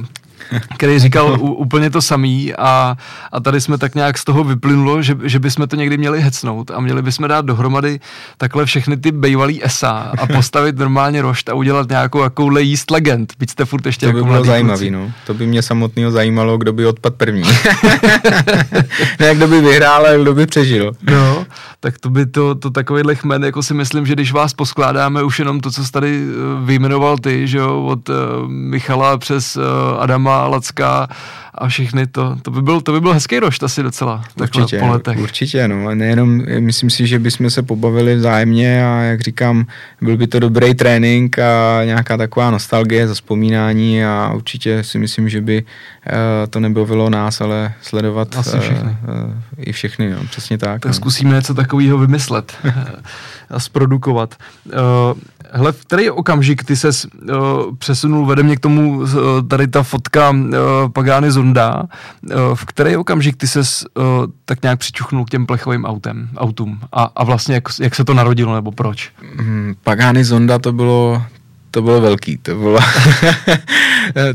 Který říkal u, úplně to samý a, a tady jsme tak nějak z toho vyplynulo, že, že bychom to někdy měli hecnout a měli bychom dát dohromady takhle všechny ty bejvalý esa a postavit normálně rošt a udělat nějakou jakou lejíst legend, byť jste furt ještě to jako by bylo zajímavý, no. To by mě samotného zajímalo, kdo by odpad první. Ne, kdo by vyhrál a kdo by přežil. No, tak to by to, to takovýhle chmed, jako si myslím, že když vás poskládáme už jenom to, co jsi tady vyjmenoval ty, že jo, od uh, Michala přes uh, Adama Lacka a všechny to. To by byl, to by byl hezký rošt asi docela. Určitě, po letech. Určitě, no. A nejenom, myslím si, že bychom se pobavili vzájemně a jak říkám, byl by to dobrý trénink a nějaká taková nostalgie, zavzpomínání a určitě si myslím, že by uh, to nebavilo nás, ale sledovat asi všechny. Uh, uh, i všechny, no. Přesně tak. Tak no. Zkusíme něco takového vymyslet a zprodukovat. Uh, Hele, v který okamžik ty ses uh, přesunul, vede mě k tomu uh, tady ta fotka uh, Pagani Zonda, uh, v který okamžik ty ses uh, tak nějak přičuchnul k těm plechovým autem, autům a, a vlastně jak, jak se to narodilo nebo proč? Hmm, Pagani Zonda to bylo... To bylo velký, to byla,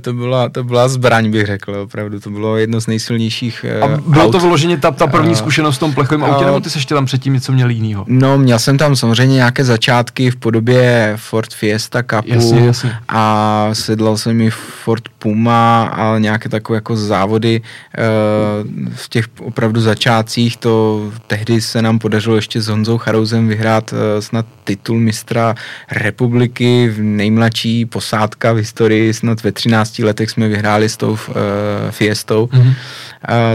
to byla, to byla zbraň, bych řekl, opravdu, to bylo jedno z nejsilnějších uh, A bylo aut. To vyloženě ta, ta první zkušenost v tom plechovém autě, nebo ty jsi ještě tam předtím něco měl jinýho? No, měl jsem tam samozřejmě nějaké začátky v podobě Ford Fiesta, Kapu jasně, jasně. A sedlal jsem i Ford Puma a nějaké takové jako závody uh, v těch opravdu začátcích, to tehdy se nám podařilo ještě s Honzou Charousem vyhrát uh, snad titul mistra republiky v nej- mladší posádka v historii, snad ve třinácti letech jsme vyhráli s tou uh, Fiestou, mm-hmm. uh,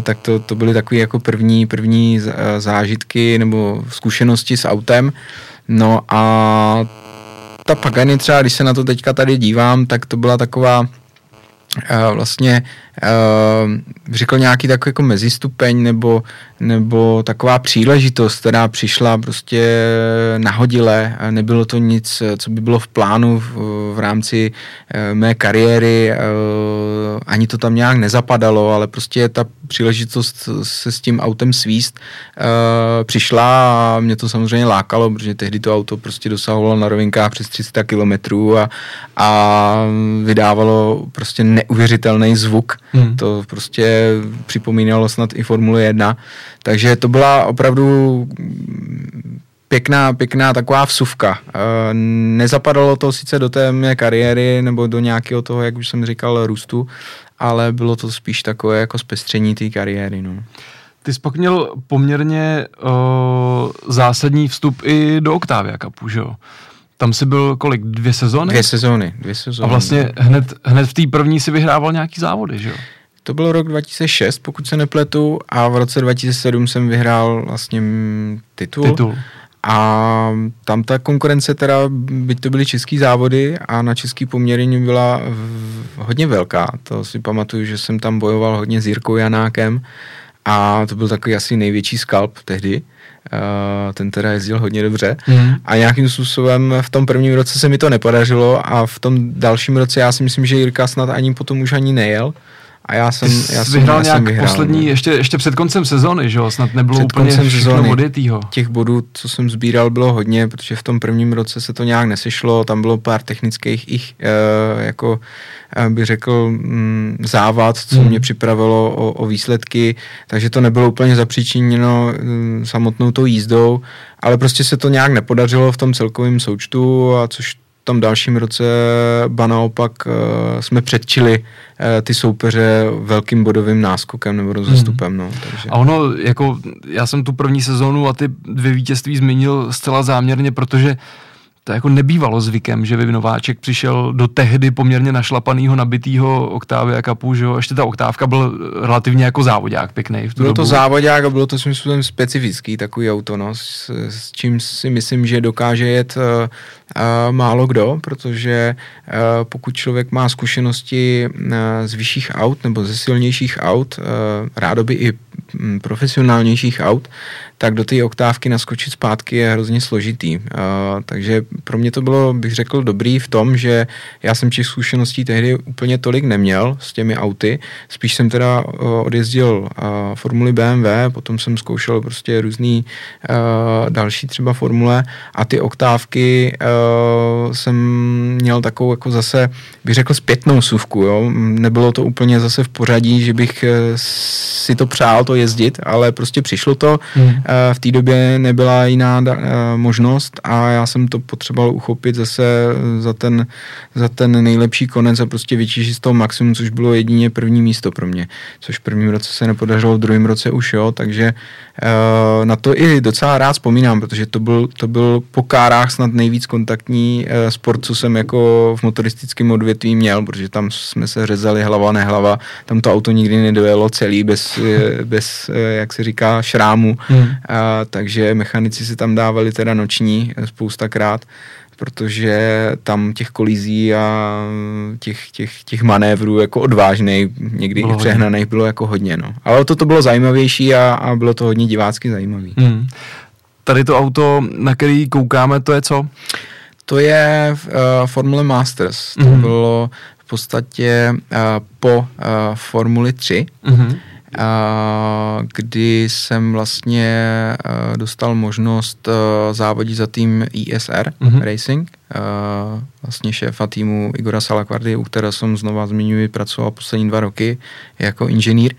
tak to, to byly takové jako první, první zážitky nebo zkušenosti s autem. No a ta Pagani třeba, když se na to teďka tady dívám, tak to byla taková uh, vlastně uh, řekl nějaký takový jako mezistupeň nebo, nebo taková příležitost, která přišla prostě nahodile, nebylo to nic, co by bylo v plánu v, v rámci uh, mé kariéry, uh, ani to tam nějak nezapadalo, ale prostě ta příležitost se s tím autem svíst uh, přišla a mě to samozřejmě lákalo, protože tehdy to auto prostě dosahovalo na rovinkách přes tři sta kilometrů a, a vydávalo prostě neuvěřitelný zvuk, hmm. to prostě připomínalo snad i Formule jedna, takže to byla opravdu pěkná, pěkná taková vsuvka. Nezapadalo to sice do té mé kariéry nebo do nějakého toho, jak už jsem říkal, růstu, ale bylo to spíš takové jako zpestření té kariéry. No. Ty jsi pak měl poměrně o, zásadní vstup i do Octavia Kapu, že jo? Tam si byl kolik? Dvě sezóny? Dvě sezóny. Dvě sezóny. A vlastně hned, hned v té první si vyhrával nějaký závody, že jo? To byl rok dva tisíce šest, pokud se nepletu, a v roce dva tisíce sedm jsem vyhrál vlastně titul. Titul. A tam ta konkurence teda, byť to byly český závody a na český poměry byla hodně velká. To si pamatuju, že jsem tam bojoval hodně s Jirkou Janákem a to byl takový asi největší skalp tehdy. ten teda jezdil hodně dobře mm. a nějakým způsobem v tom prvním roce se mi to nepodařilo a v tom dalším roce já si myslím, že Jirka snad ani potom už ani nejel. A já jsem, já jsem vyhrál já nějak jsem vyhrál, poslední, no. ještě, ještě před koncem sezóny, že jo? Snad nebylo před úplně všechno odjetýho. Těch bodů, co jsem sbíral, bylo hodně, protože v tom prvním roce se to nějak nesešlo, tam bylo pár technických ich, e, jako bych řekl, m, závad, co hmm. mě připravilo o, o výsledky, takže to nebylo úplně zapříčiněno m, samotnou tou jízdou, ale prostě se to nějak nepodařilo v tom celkovém součtu, a což v tom dalším roce ba naopak e, jsme předčili e, ty soupeře velkým bodovým náskokem nebo rozestupem. Hmm. No, takže. A ono, jako já jsem tu první sezónu a ty dvě vítězství zmínil zcela záměrně, protože to jako nebývalo zvykem, že by nováček přišel do tehdy poměrně našlapanýho, nabitýho Octavia Kapu, že jo? Ještě ta oktávka byl relativně jako závodák pěknej. Bylo dobu. To závodák a bylo to svým způsobem specifický takový auto, no, s, s čím si myslím, že dokáže jet uh, uh, málo kdo, protože uh, pokud člověk má zkušenosti uh, z vyšších aut nebo ze silnějších aut, uh, rádoby i um, profesionálnějších aut, tak do té oktávky naskočit zpátky je hrozně složitý. Uh, takže pro mě to bylo, bych řekl, dobrý v tom, že já jsem těch zkušeností tehdy úplně tolik neměl s těmi auty. Spíš jsem teda uh, odjezdil uh, Formuli bé em vé, potom jsem zkoušel prostě různý uh, další třeba formule a ty oktávky uh, jsem měl takovou jako zase, bych řekl, zpětnou suvku, jo. Nebylo to úplně zase v pořadí, že bych uh, si to přál to jezdit, ale prostě přišlo to. Hmm. Uh, v té době nebyla jiná uh, možnost a já jsem to potřeboval uchopit zase za ten, za ten nejlepší konec a prostě vyčížit z toho maximum, což bylo jedině první místo pro mě, což v prvním roce se nepodařilo, v druhém roce už jo, takže uh, na to i docela rád vzpomínám, protože to byl, to byl po kárách snad nejvíc kontaktní uh, sport, co jsem jako v motoristickém odvětví měl, protože tam jsme se řezali hlava nehlava, tam to auto nikdy nedojelo celý bez, bez uh, jak se říká, šrámu, hmm. uh, takže mechanici se tam dávali teda noční spoustakrát, protože tam těch kolizí a těch, těch, těch manévrů jako odvážných, někdy bylo i přehnaných, hodně. Bylo jako hodně. No. Ale to, to bylo zajímavější a, a bylo to hodně divácky zajímavý. Hmm. Tady to auto, na který koukáme, to je co? To je uh, Formule Masters. Mm-hmm. To bylo v podstatě uh, po uh, Formuli tři. Mm-hmm. Uh, kdy jsem vlastně uh, dostal možnost uh, závodit za tým í es er mm-hmm. Racing, uh, vlastně šéfa týmu Igora Salakvardy, u kterého jsem znova zmiňuji, pracoval poslední dva roky jako inženýr,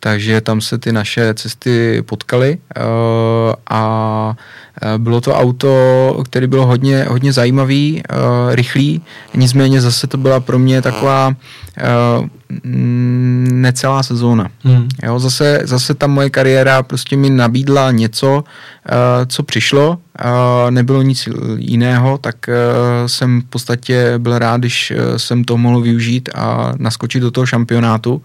takže tam se ty naše cesty potkaly uh, a bylo to auto, které bylo hodně, hodně zajímavý, uh, rychlý, nicméně zase to byla pro mě taková uh, necelá sezóna. Hmm. Jo, zase, zase ta moje kariéra prostě mi nabídla něco, uh, co přišlo, uh, nebylo nic jiného, tak uh, jsem v podstatě byl rád, když jsem to mohl využít a naskočit do toho šampionátu,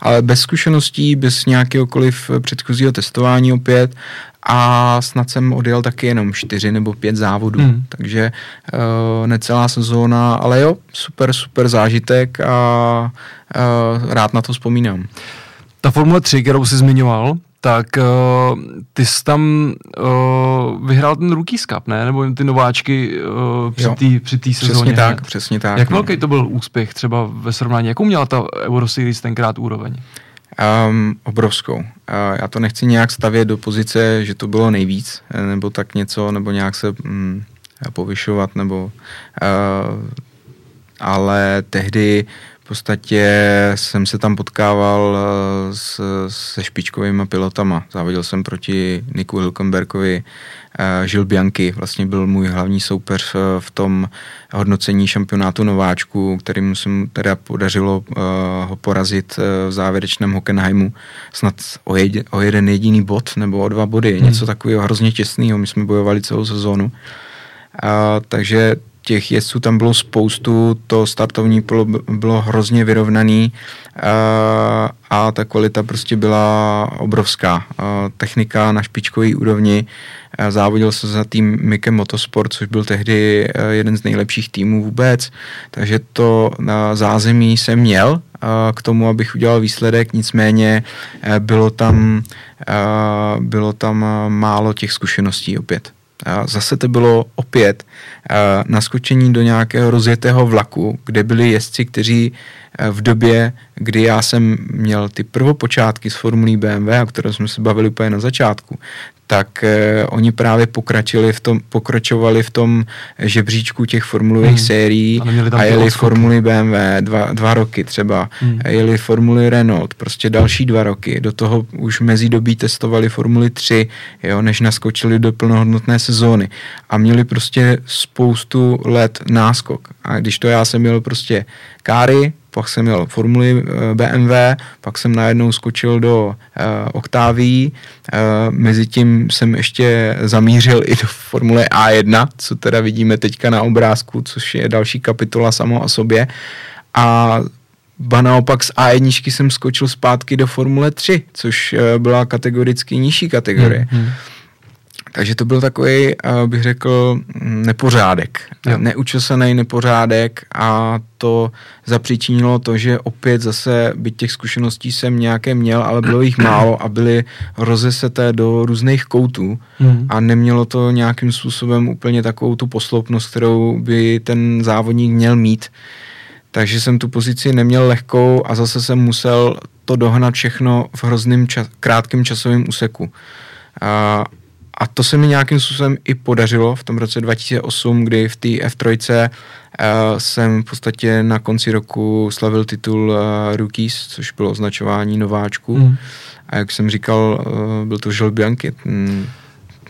ale bez zkušeností, bez nějakéhokoliv předchozího testování opět. A snad jsem odjel taky jenom čtyři nebo pět závodů, hmm. takže uh, necelá sezóna, ale jo, super, super zážitek a uh, rád na to vzpomínám. Ta Formule tři, kterou jsi zmiňoval, tak uh, ty jsi tam uh, vyhrál ten Rookie Cup, ne? Nebo ty nováčky uh, při té přesně sezóně. Tak, hned. Přesně tak. Jak no. velký to byl úspěch třeba ve srovnání? Jakou měla ta Euroseries tenkrát úroveň? Um, obrovskou. Uh, já to nechci nějak stavět do pozice, že to bylo nejvíc, nebo tak něco, nebo nějak se mm, povyšovat, nebo... Uh, ale tehdy v podstatě jsem se tam potkával s, se špičkovými pilotama. Závodil jsem proti Niku Hulkenbergovi, uh, Jules Bianchi, vlastně byl můj hlavní soupeř uh, v tom hodnocení šampionátu nováčku, kterým se mu teda podařilo uh, ho porazit uh, v závěrečném Hockenheimu snad o, jed, o jeden jediný bod nebo o dva body, hmm. něco takového hrozně těsného, my jsme bojovali celou sezónu. Uh, takže těch jezdců tam bylo spoustu, to startovní bylo, bylo hrozně vyrovnaný a, a ta kvalita prostě byla obrovská. A technika na špičkové úrovni, závodil se za tým Mike Motorsport, což byl tehdy jeden z nejlepších týmů vůbec, takže to zázemí jsem měl k tomu, abych udělal výsledek, nicméně bylo tam, bylo tam málo těch zkušeností opět. Zase to bylo opět naskočení do nějakého rozjetého vlaku, kde byli jezdci, kteří v době, kdy já jsem měl ty prvopočátky s Formulí bé em vé, o které jsme se bavili úplně na začátku, tak eh, oni právě pokračili v tom, pokračovali v tom žebříčku těch formulových hmm. sérií a, a jeli Formuli bé em vé dva, dva roky třeba, hmm. jeli Formuli Renault, prostě další dva roky, do toho už mezidobí testovali Formuli tři, jo, než naskočili do plnohodnotné sezóny a měli prostě spoustu let náskok. A když to já jsem měl prostě káry, pak jsem jel Formuli bé em vé, pak jsem najednou skočil do uh, Octavií, uh, mezi tím jsem ještě zamířil i do Formule á jedna, co teda vidíme teďka na obrázku, což je další kapitola samo o sobě. A ba naopak z á jedna jsem skočil zpátky do Formule tři, což uh, byla kategoricky nižší kategorie. Hmm, hmm. Takže to byl takový, uh, bych řekl, nepořádek. Jo. Neučesaný nepořádek a to zapříčinilo to, že opět zase, byť těch zkušeností jsem nějaké měl, ale bylo jich málo a byly rozeseté do různých koutů mm. a nemělo to nějakým způsobem úplně takovou tu posloupnost, kterou by ten závodník měl mít. Takže jsem tu pozici neměl lehkou a zase jsem musel to dohnat všechno v hrozným čas, krátkým časovém úseku. A uh, A to se mi nějakým způsobem i podařilo v tom roce dva tisíce osm, kdy v té ef tři uh, jsem v podstatě na konci roku slavil titul uh, Rookies, což bylo označování nováčků. Mm. A jak jsem říkal, uh, byl to Jules Bianchi. Mm,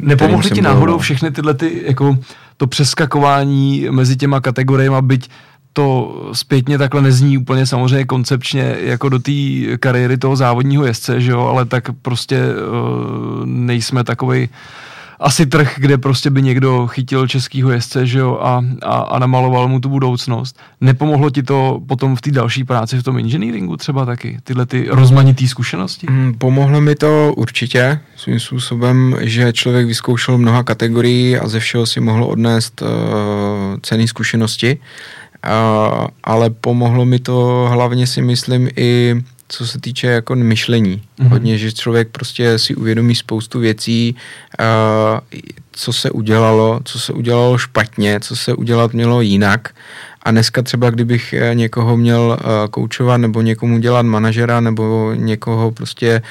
Nepomohly ti náhodou byl... všechny tyhle, ty, jako to přeskakování mezi těma kategoriemi, byť to zpětně takhle nezní úplně samozřejmě koncepčně jako do té kariéry toho závodního jezdce, že jo, ale tak prostě uh, nejsme takovej asi trh, kde prostě by někdo chytil českýho jezdce, že jo, a, a, a namaloval mu tu budoucnost. Nepomohlo ti to potom v té další práci v tom inženýringu třeba taky, tyhle ty rozmanitý zkušenosti? Pomohlo mi to určitě svým způsobem, že člověk vyzkoušel mnoha kategorií a ze všeho si mohl odnést uh, cenné zkušenosti. Uh, ale pomohlo mi to hlavně si myslím i co se týče jako myšlení. Mm-hmm. Hodně, že člověk prostě si uvědomí spoustu věcí, uh, co se udělalo, co se udělalo špatně, co se udělat mělo jinak. A dneska třeba, kdybych někoho měl koučovat uh, nebo někomu dělat manažera nebo někoho prostě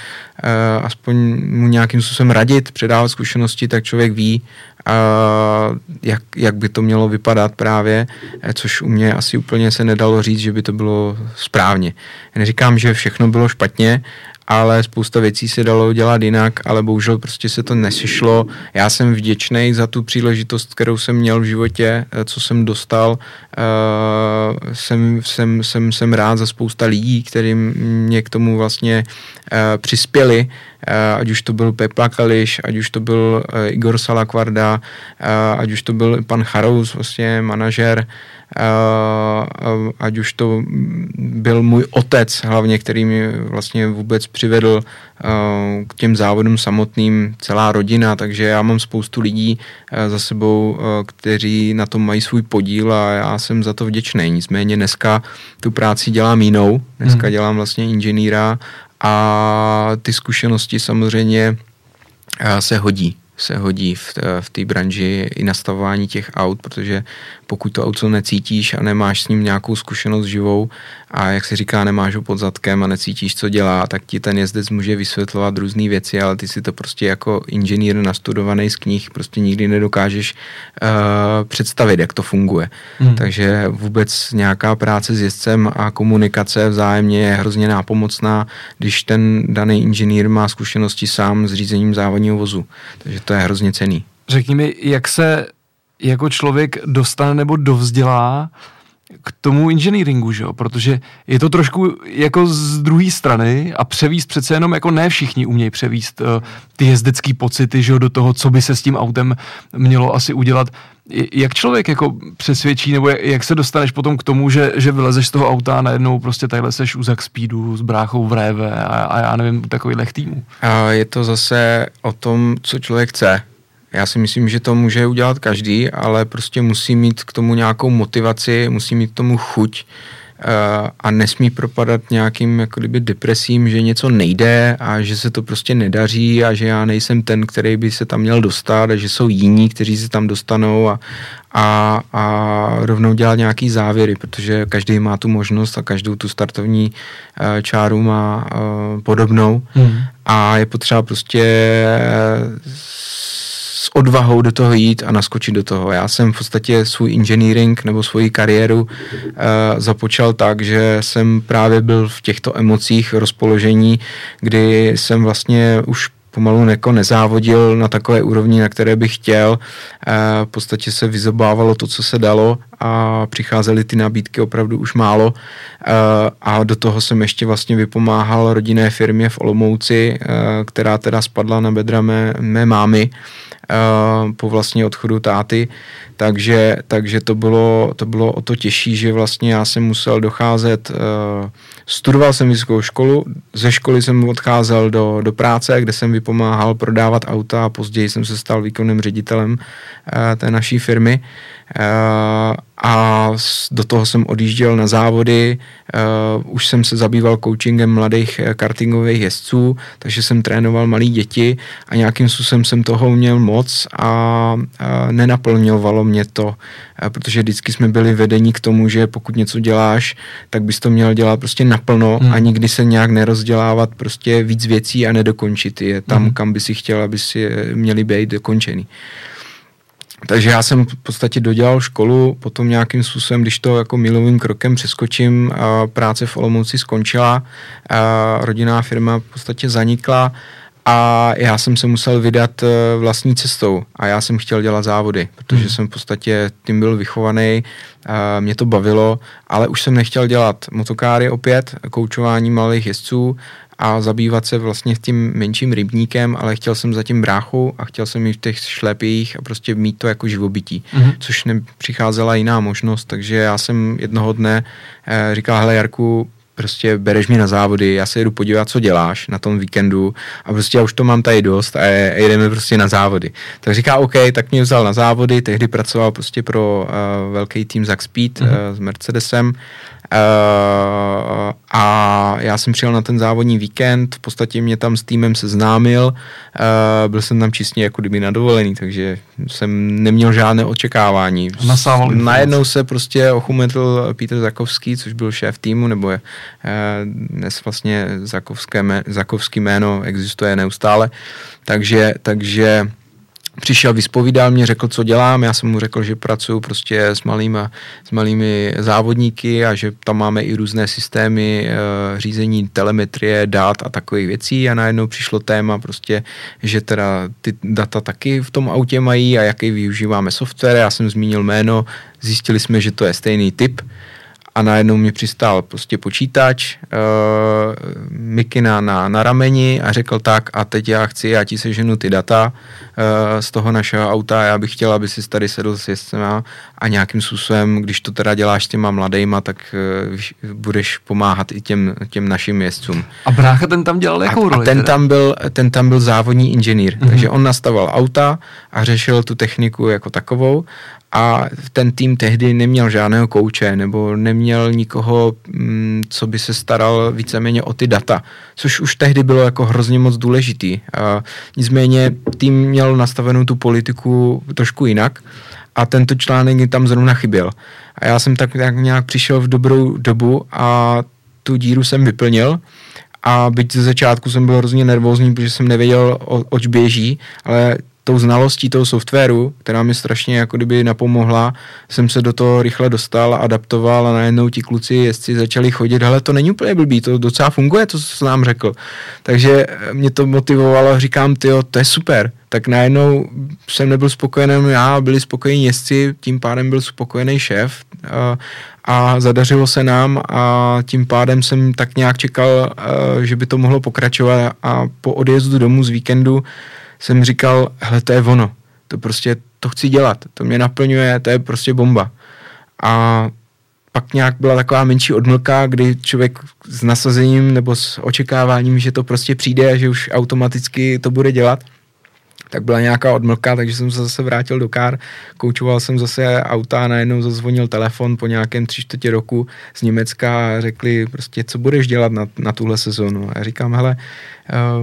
uh, aspoň mu nějakým způsobem radit, předávat zkušenosti, tak člověk ví, uh, jak, jak by to mělo vypadat právě, což u mě asi úplně se nedalo říct, že by to bylo správně. Já neříkám, že všechno bylo špatně, ale spousta věcí se dalo dělat jinak, ale bohužel prostě se to nesešlo. Já jsem vděčný za tu příležitost, kterou jsem měl v životě, co jsem dostal. Uh, jsem, jsem, jsem, jsem rád za spousta lidí, kteří mě k tomu vlastně uh, přispěli. Uh, ať už to byl Pepa Kališ, ať už to byl uh, Igor Salakvarda, uh, ať už to byl pan Charous, vlastně manažer, Uh, ať už to byl můj otec hlavně, který mi vlastně vůbec přivedl uh, k těm závodům samotným, celá rodina, takže já mám spoustu lidí uh, za sebou, uh, kteří na tom mají svůj podíl a já jsem za to vděčný. Nicméně dneska tu práci dělám jinou, dneska hmm. dělám vlastně inženýra a ty zkušenosti samozřejmě uh, se hodí. se hodí v, v té branži i nastavování těch aut, protože pokud to auto necítíš a nemáš s ním nějakou zkušenost živou a jak se říká, nemáš ho pod zadkem a necítíš, co dělá, tak ti ten jezdec může vysvětlovat různé věci, ale ty si to prostě jako inženýr nastudovaný z knih prostě nikdy nedokážeš uh, představit, jak to funguje. Hmm. Takže vůbec nějaká práce s jezdcem a komunikace vzájemně je hrozně nápomocná, když ten daný inženýr má zkušenosti sám s řízením závodního vozu. Takže to je hrozně cenný. Řekni mi, jak se jako člověk dostane nebo dovzdělá k tomu inženýringu, že jo? Protože je to trošku jako z druhé strany a převíst přece jenom jako ne všichni umějí převíst uh, ty jezdecký pocity, že jo, do toho, co by se s tím autem mělo asi udělat. Jak člověk jako přesvědčí, nebo jak se dostaneš potom k tomu, že, že vylezeš z toho auta a najednou prostě takhle seš u Zack Speedu s bráchou v réve a, a já nevím, takovýhlech týmů? A je to zase o tom, co člověk chce. Já si myslím, že to může udělat každý, ale prostě musí mít k tomu nějakou motivaci, musí mít k tomu chuť a nesmí propadat nějakým jako kdyby depresím, že něco nejde a že se to prostě nedaří a že já nejsem ten, který by se tam měl dostat a že jsou jiní, kteří se tam dostanou a, a, a rovnou dělat nějaký závěry, protože každý má tu možnost a každou tu startovní čáru má podobnou hmm. a je potřeba prostě s odvahou do toho jít a naskočit do toho. Já jsem v podstatě svůj engineering nebo svoji kariéru uh, započal tak, že jsem právě byl v těchto emocích rozpoložení, kdy jsem vlastně už pomalu jako nezávodil na takové úrovni, na které bych chtěl. V podstatě se vyzobávalo to, co se dalo a přicházely ty nabídky opravdu už málo. A do toho jsem ještě vlastně vypomáhal rodinné firmě v Olomouci, která teda spadla na bedra mé, mé mámy po vlastně odchodu táty. Takže, takže to bylo, to bylo o to těžší, že vlastně já jsem musel docházet, studoval jsem vysokou školu, ze školy jsem odcházel do, do práce, kde jsem vypomáhal prodávat auta a později jsem se stal výkonným ředitelem té naší firmy. A do toho jsem odjížděl na závody, uh, už jsem se zabýval coachingem mladých kartingových jezdců, takže jsem trénoval malé děti a nějakým způsobem jsem toho měl moc a, a nenaplňovalo mě to, uh, protože vždycky jsme byli vedeni k tomu, že pokud něco děláš, tak bys to měl dělat prostě naplno hmm. a nikdy se nějak nerozdělávat prostě víc věcí a nedokončit je tam, hmm. kam by si chtěl, aby si měli být dokončený. Takže já jsem v podstatě dodělal školu, potom nějakým způsobem, když to jako milovým krokem přeskočím, práce v Olomouci skončila, rodinná firma v podstatě zanikla a já jsem se musel vydat vlastní cestou a já jsem chtěl dělat závody, protože hmm. jsem v podstatě tím byl vychovaný, mě to bavilo, ale už jsem nechtěl dělat motokáry opět, koučování malých jezdců a zabývat se vlastně tím menším rybníkem, ale chtěl jsem za tím bráchu a chtěl jsem mít v těch šlepích a prostě mít to jako živobytí, mm-hmm. což nepřicházela jiná možnost, takže já jsem jednoho dne eh, říkal, hele Jarku, prostě bereš mě na závody, já se jedu podívat, co děláš na tom víkendu a prostě já už to mám tady dost a jedeme prostě na závody. Tak říká, OK, tak mě vzal na závody, tehdy pracoval prostě pro uh, velký tým Zack Speed mm-hmm. uh, s Mercedesem uh, a já jsem přijel na ten závodní víkend, v podstatě mě tam s týmem seznámil, uh, byl jsem tam čistě jako kdyby na dovolený, takže jsem neměl žádné očekávání. Nasával Najednou se prostě ochumetl Petr Zakovský, což byl šéf týmu, nebo je dnes vlastně Zakovské, Zakovský jméno existuje neustále, takže, takže přišel, vyspovídal mě, řekl, co dělám, já jsem mu řekl, že pracuju prostě s, malýma, s malými závodníky a že tam máme i různé systémy e, řízení telemetrie, dat a takových věcí a najednou přišlo téma prostě, že teda ty data taky v tom autě mají a jaký využíváme software, já jsem zmínil jméno, zjistili jsme, že to je stejný typ. A najednou mi přistál prostě počítač, uh, mikina na, na rameni a řekl tak a teď já chci, já ti seženu ty data uh, z toho našeho auta, já bych chtěl, aby jsi tady sedl s jezdcema a nějakým způsobem, když to teda děláš s těma mladejma, tak uh, budeš pomáhat i těm, těm našim jezdcům. A brácha ten tam dělal jakou roli? A ten, tam byl, ten tam byl závodní inženýr, mm-hmm. takže on nastavoval auta a řešil tu techniku jako takovou. A ten tým tehdy neměl žádného kouče nebo neměl nikoho, co by se staral víceméně o ty data, což už tehdy bylo jako hrozně moc důležitý. A nicméně tým měl nastavenou tu politiku trošku jinak a tento článek tam zrovna chyběl. A já jsem tak nějak přišel v dobrou dobu a tu díru jsem vyplnil. A byť ze začátku jsem byl hrozně nervózní, protože jsem nevěděl, oč běží, ale tou znalostí toho softwaru, která mi strašně jako kdyby napomohla, jsem se do toho rychle dostal, adaptoval a najednou ti kluci jezdci začali chodit, hele, to není úplně blbý, to docela funguje, to, co nám řekl. Takže mě to motivovalo, říkám, tyjo, to je super. Tak najednou jsem nebyl spokojený já, byli spokojení jezdci, tím pádem byl spokojený šéf a, a zadařilo se nám a tím pádem jsem tak nějak čekal, a, že by to mohlo pokračovat a po odjezdu domů z víkendu jsem říkal, hele, to je ono, to prostě, to chci dělat, to mě naplňuje, to je prostě bomba. A pak nějak byla taková menší odmlka, kdy člověk s nasazením nebo s očekáváním, že to prostě přijde a že už automaticky to bude dělat, tak byla nějaká odmlka, takže jsem se zase vrátil do kár, koučoval jsem zase auta a najednou zazvonil telefon po nějakém tři čtvrtě roku z Německa a řekli prostě, co budeš dělat na, na tuhle sezonu. A já říkám, hele,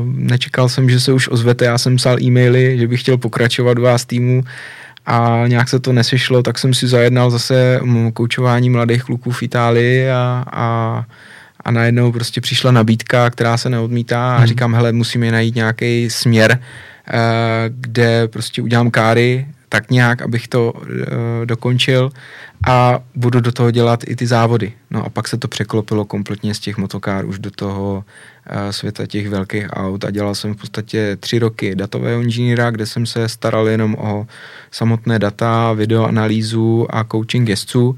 nečekal jsem, že se už ozvete, já jsem psal e-maily, že bych chtěl pokračovat u vás týmu a nějak se to nesešlo, tak jsem si zajednal zase koučování mladých kluků v Itálii a, a A najednou prostě přišla nabídka, která se neodmítá a říkám, hele, musíme najít nějaký směr, kde prostě udělám káry tak nějak, abych to dokončil a budu do toho dělat i ty závody. No a pak se to překlopilo kompletně z těch motokár už do toho světa těch velkých aut a dělal jsem v podstatě tři roky datového inženýra, kde jsem se staral jenom o samotné data, videoanalýzu a coaching jezdců.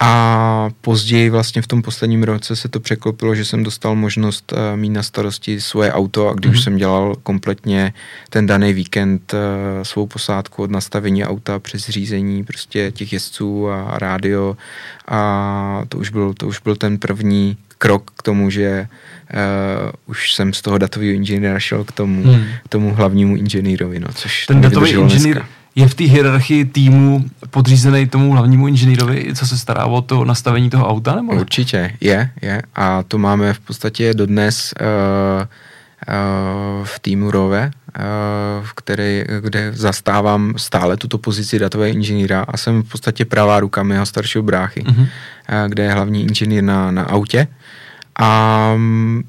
A později vlastně v tom posledním roce se to překlopilo, že jsem dostal možnost uh, mít na starosti svoje auto a když mm-hmm. jsem dělal kompletně ten daný víkend uh, svou posádku od nastavení auta přes řízení prostě těch jezdců a, a rádio a to už byl, to už byl ten první krok k tomu, že uh, už jsem z toho datového inženýra šel k tomu, mm. k tomu hlavnímu inženýrovi, no, což ten datový inženýr dneska. Je v té hierarchii týmu podřízený tomu hlavnímu inženýrovi, co se stará o to nastavení toho auta, nebo ne? Určitě, je, je. A to máme v podstatě dodnes uh, uh, v týmu Rove, uh, v který, kde zastávám stále tuto pozici datového inženýra a jsem v podstatě pravá ruka mého staršího bráchy, uh-huh. uh, kde je hlavní inženýr na, na autě. A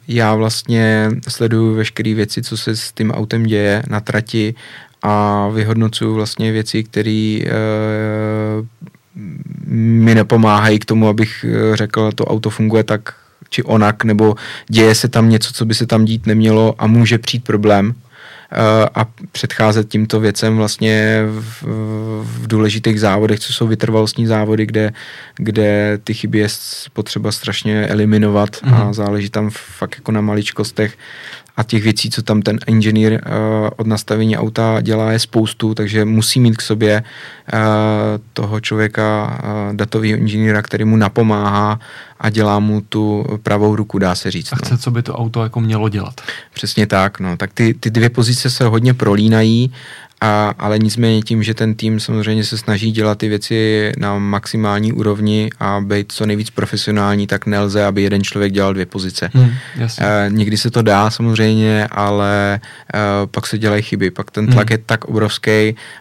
já vlastně sleduju veškeré věci, co se s tím autem děje na trati, a vyhodnocuju vlastně věci, které e, mi nepomáhají k tomu, abych řekl, to auto funguje tak či onak, nebo děje se tam něco, co by se tam dít nemělo a může přijít problém e, a předcházet tímto věcem vlastně v, v důležitých závodech, co jsou vytrvalostní závody, kde, kde ty chyby je potřeba strašně eliminovat mm-hmm. a záleží tam fakt jako na maličkostech. A těch věcí, co tam ten inženýr uh, od nastavení auta dělá, je spoustu, takže musí mít k sobě uh, toho člověka, uh, datového inženýra, který mu napomáhá a dělá mu tu pravou ruku, dá se říct. A chce, no. Co by to auto jako mělo dělat. Přesně tak, no. Tak ty, ty dvě pozice se hodně prolínají, a, ale nicméně tím, že ten tým samozřejmě se snaží dělat ty věci na maximální úrovni a být co nejvíc profesionální, tak nelze, aby jeden člověk dělal dvě pozice. Hmm, jasně. E, někdy se to dá samozřejmě, ale e, pak se dělají chyby. Pak ten tlak hmm. je tak obrovský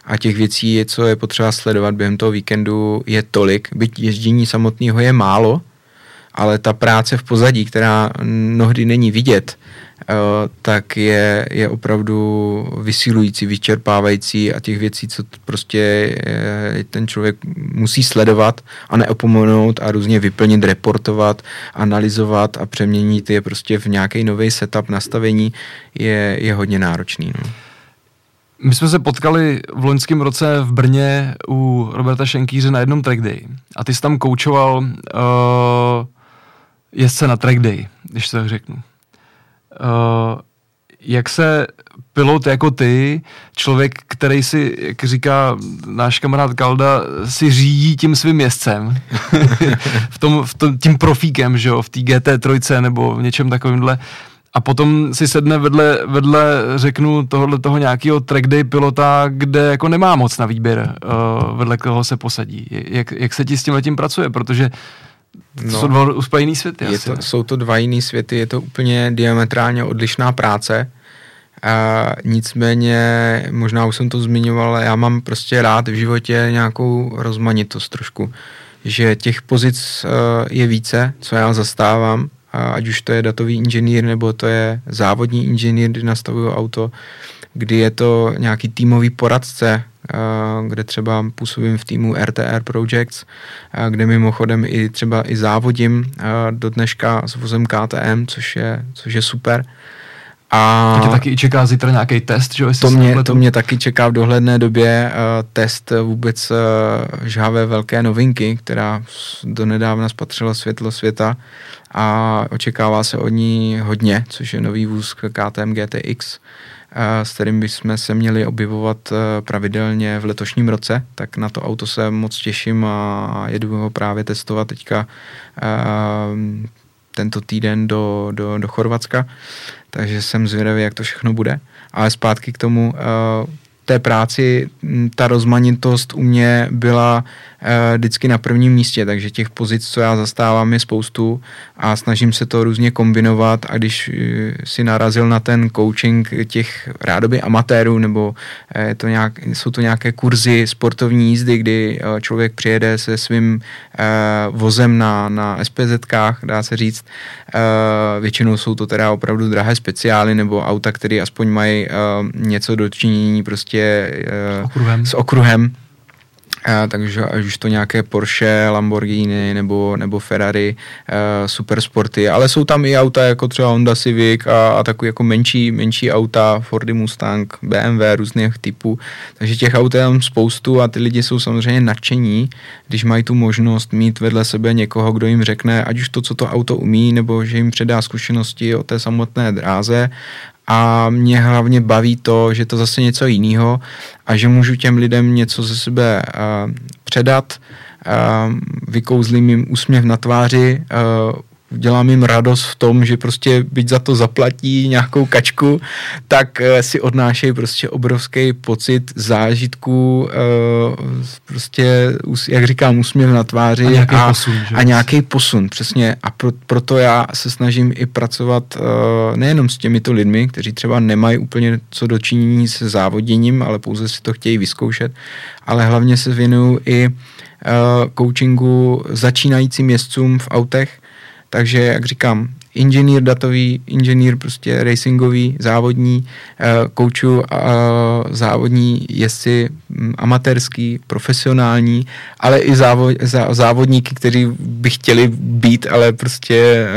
a těch věcí, co je potřeba sledovat během toho víkendu, je tolik. Byť ježdění samotného je málo, ale ta práce v pozadí, která mnohdy není vidět, tak je, je opravdu vysilující, vyčerpávající a těch věcí, co prostě ten člověk musí sledovat a neopomenout a různě vyplnit, reportovat, analyzovat a přeměnit je prostě v nějaký nový setup, nastavení, je, je hodně náročný. No. My jsme se potkali v loňském roce v Brně u Roberta Šenkýře na jednom track day a ty jsi tam koučoval uh, jezdce na track day, když se tak řeknu. Uh, jak se pilot jako ty, člověk, který si, jak říká náš kamarád Kalda, si řídí tím svým jezdcem, v tom, v tom, tím profíkem, že jo, v té G T tři nebo v něčem takovýmhle, a potom si sedne vedle, vedle řeknu, tohohle toho nějakého trackday pilota, kde jako nemá moc na výběr, uh, vedle kterého se posadí. Jak, jak se ti s tímhletím pracuje, protože to no, jsou dva úplně jiný světy. Je asi, to, jsou to dva jiný světy, je to úplně diametrálně odlišná práce. A nicméně, možná už jsem to zmiňoval, ale já mám prostě rád v životě nějakou rozmanitost trošku. Že těch pozic je více, co já zastávám, ať už to je datový inženýr, nebo to je závodní inženýr, kdy nastavuju auto, kdy je to nějaký týmový poradce, kde třeba působím v týmu R T R Projects, kde mimochodem i třeba i závodím do dneška s vozem K T M, což je, což je super. A to tě taky čeká zítra nějaký test, že? To mě, to mě taky čeká v dohledné době uh, test vůbec uh, žhavé velké novinky, která donedávna spatřila světlo světa a očekává se od ní hodně, což je nový vůz K T M G T X, uh, s kterým bychom se měli objevovat uh, pravidelně v letošním roce, tak na to auto se moc těším a jedu ho právě testovat teďka uh, tento týden do, do, do Chorvatska, takže jsem zvědavý, jak to všechno bude. Ale zpátky k tomu, té práci, ta rozmanitost u mě byla vždycky na prvním místě, takže těch pozic, co já zastávám, je spoustu a snažím se to různě kombinovat a když si narazil na ten coaching těch rádoby amatérů, nebo je to nějak, jsou to nějaké kurzy sportovní jízdy, kdy člověk přijede se svým vozem na, na SPZkách, dá se říct, většinou jsou to teda opravdu drahé speciály nebo auta, které aspoň mají něco do činění prostě S okruhem. S okruhem. A, takže až už to nějaké Porsche, Lamborghini nebo, nebo Ferrari, e, supersporty, ale jsou tam i auta jako třeba Honda Civic a, a takový jako menší, menší auta, Fordy Mustang, B M W různých typů, takže těch aut je tam spoustu a ty lidi jsou samozřejmě nadšení, když mají tu možnost mít vedle sebe někoho, kdo jim řekne ať už to, co to auto umí, nebo že jim předá zkušenosti o té samotné dráze. A mě hlavně baví to, že to zase něco jiného a že můžu těm lidem něco ze sebe uh, předat, uh, vykouzlím jim úsměv na tváři, uh, dělám jim radost v tom, že prostě byť za to zaplatí nějakou kačku, tak uh, si odnášejí prostě obrovský pocit zážitků, uh, prostě, jak říkám, úsměv na tváři a nějaký a, posun, a nějaký posun, přesně. A pro, proto já se snažím i pracovat uh, nejenom s těmito lidmi, kteří třeba nemají úplně co do činění se závoděním, ale pouze si to chtějí vyzkoušet, ale hlavně se věnuju i coachingu uh, začínajícím jezdcům v autech. Takže, jak říkám, inženýr datový, inženýr prostě racingový, závodní, kouču závodní jezdci amatérský, profesionální, ale i závo, zá, závodníky, kteří by chtěli být, ale prostě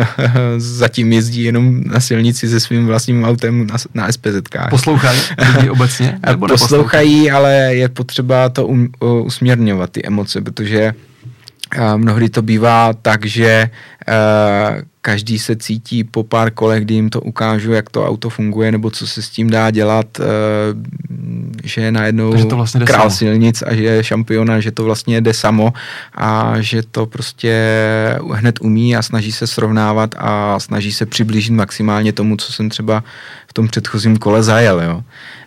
zatím jezdí jenom na silnici se svým vlastním autem na, na SPZkách. Poslouchají obecně? Nebo poslouchají, ale je potřeba to um, usměrňovat, ty emoce, protože mnohdy to bývá tak, že uh, každý se cítí po pár kolech, kdy jim to ukážu, jak to auto funguje, nebo co se s tím dá dělat, uh, že je najednou vlastně král silnic a že je šampiona, že to vlastně jde samo a že to prostě hned umí a snaží se srovnávat a snaží se přiblížit maximálně tomu, co jsem třeba v tom předchozím kole zajel, jo.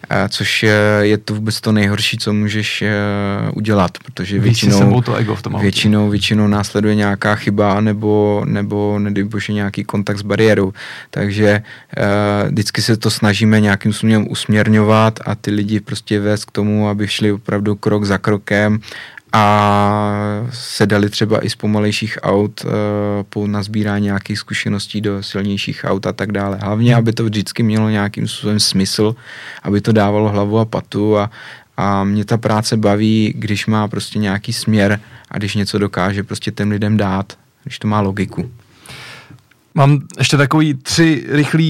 A což je to vůbec to nejhorší, co můžeš udělat, protože většinou, to ego v tom většinou, většinou následuje nějaká chyba nebo, nebo nedejbože nějaký kontakt s bariérou. Takže uh, vždycky se to snažíme nějakým způsobem usměrňovat a ty lidi prostě vést k tomu, aby šli opravdu krok za krokem a sedali třeba i z pomalejších aut po nazbírání nějakých zkušeností do silnějších aut a tak dále. Hlavně, aby to vždycky mělo nějakým způsobem smysl, aby to dávalo hlavu a patu a, a mě ta práce baví, když má prostě nějaký směr a když něco dokáže prostě těm lidem dát, když to má logiku. Mám ještě takový tři rychlé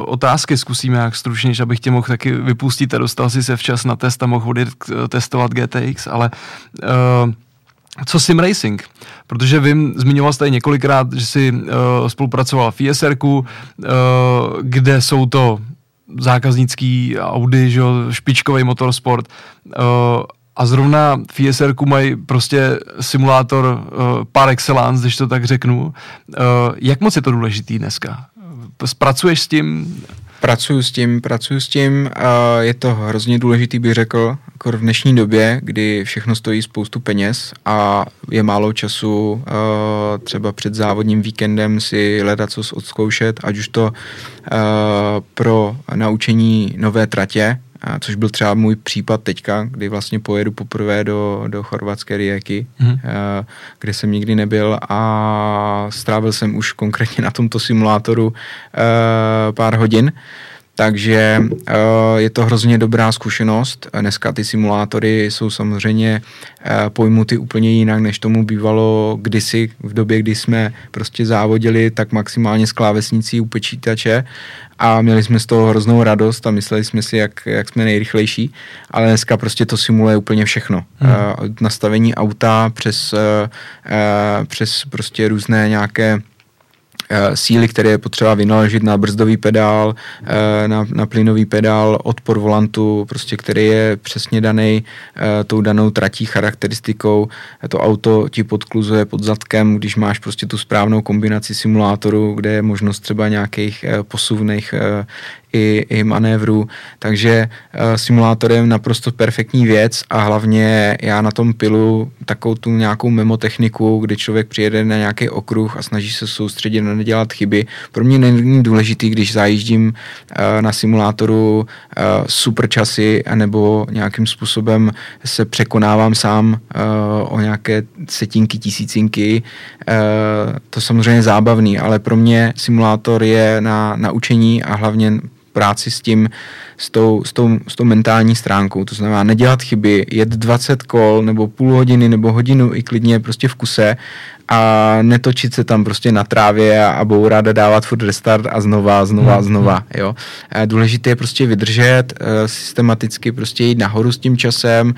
otázky, zkusíme jak stručně, abych tě mohl taky vypustit a dostal si se včas na test a mohl odjet testovat G T X, ale o, co sim racing? Protože vím, zmiňoval jste tady několikrát, že jsi o, spolupracoval v I S R ku, kde jsou to zákaznický Audi, že, špičkový motorsport, o, a zrovna v I S R ku mají prostě simulátor uh, par excellence, když to tak řeknu. Uh, jak moc je to důležitý dneska? Pracuješ s tím? Pracuju s tím, pracuju s tím. Uh, je to hrozně důležitý, bych řekl, jako v dnešní době, kdy všechno stojí spoustu peněz a je málo času uh, třeba před závodním víkendem si ledacos odzkoušet, ať už to uh, pro naučení nové tratě, a což byl třeba můj případ teďka, kdy vlastně pojedu poprvé do, do chorvatské Rijeky, hmm. kde jsem nikdy nebyl a strávil jsem už konkrétně na tomto simulátoru pár hodin. Takže je to hrozně dobrá zkušenost. Dneska ty simulátory jsou samozřejmě pojmuty úplně jinak, než tomu bývalo kdysi, v době, kdy jsme prostě závodili tak maximálně s klávesnicí u počítače a měli jsme z toho hroznou radost a mysleli jsme si, jak, jak jsme nejrychlejší, ale dneska prostě to simuluje úplně všechno. Hmm. Nastavení auta přes, přes prostě různé nějaké síly, které je potřeba vynaložit na brzdový pedál, na, na plynový pedál, odpor volantu, prostě, který je přesně daný tou danou tratí charakteristikou. To auto ti podkluzuje pod zadkem, když máš prostě tu správnou kombinaci simulátoru, kde je možnost třeba nějakých posuvných i, i manévrů. Takže simulátor je naprosto perfektní věc a hlavně já na tom pilu takovou tu nějakou memotechniku, kdy člověk přijede na nějaký okruh a snaží se soustředit na nedělat chyby. Pro mě není důležitý, když zajíždím uh, na simulátoru uh, super časy anebo nějakým způsobem se překonávám sám uh, o nějaké setinky, tisícinky. Uh, to samozřejmě zábavný, ale pro mě simulátor je na, na učení a hlavně práci s tím, s tou, s, tou, s tou mentální stránkou, to znamená nedělat chyby, jet dvacet kol nebo půl hodiny nebo hodinu i klidně prostě v kuse a netočit se tam prostě na trávě a, a bourat a dávat furt restart a znova, znova, znova, jo. Důležité je prostě vydržet, systematicky prostě jít nahoru s tím časem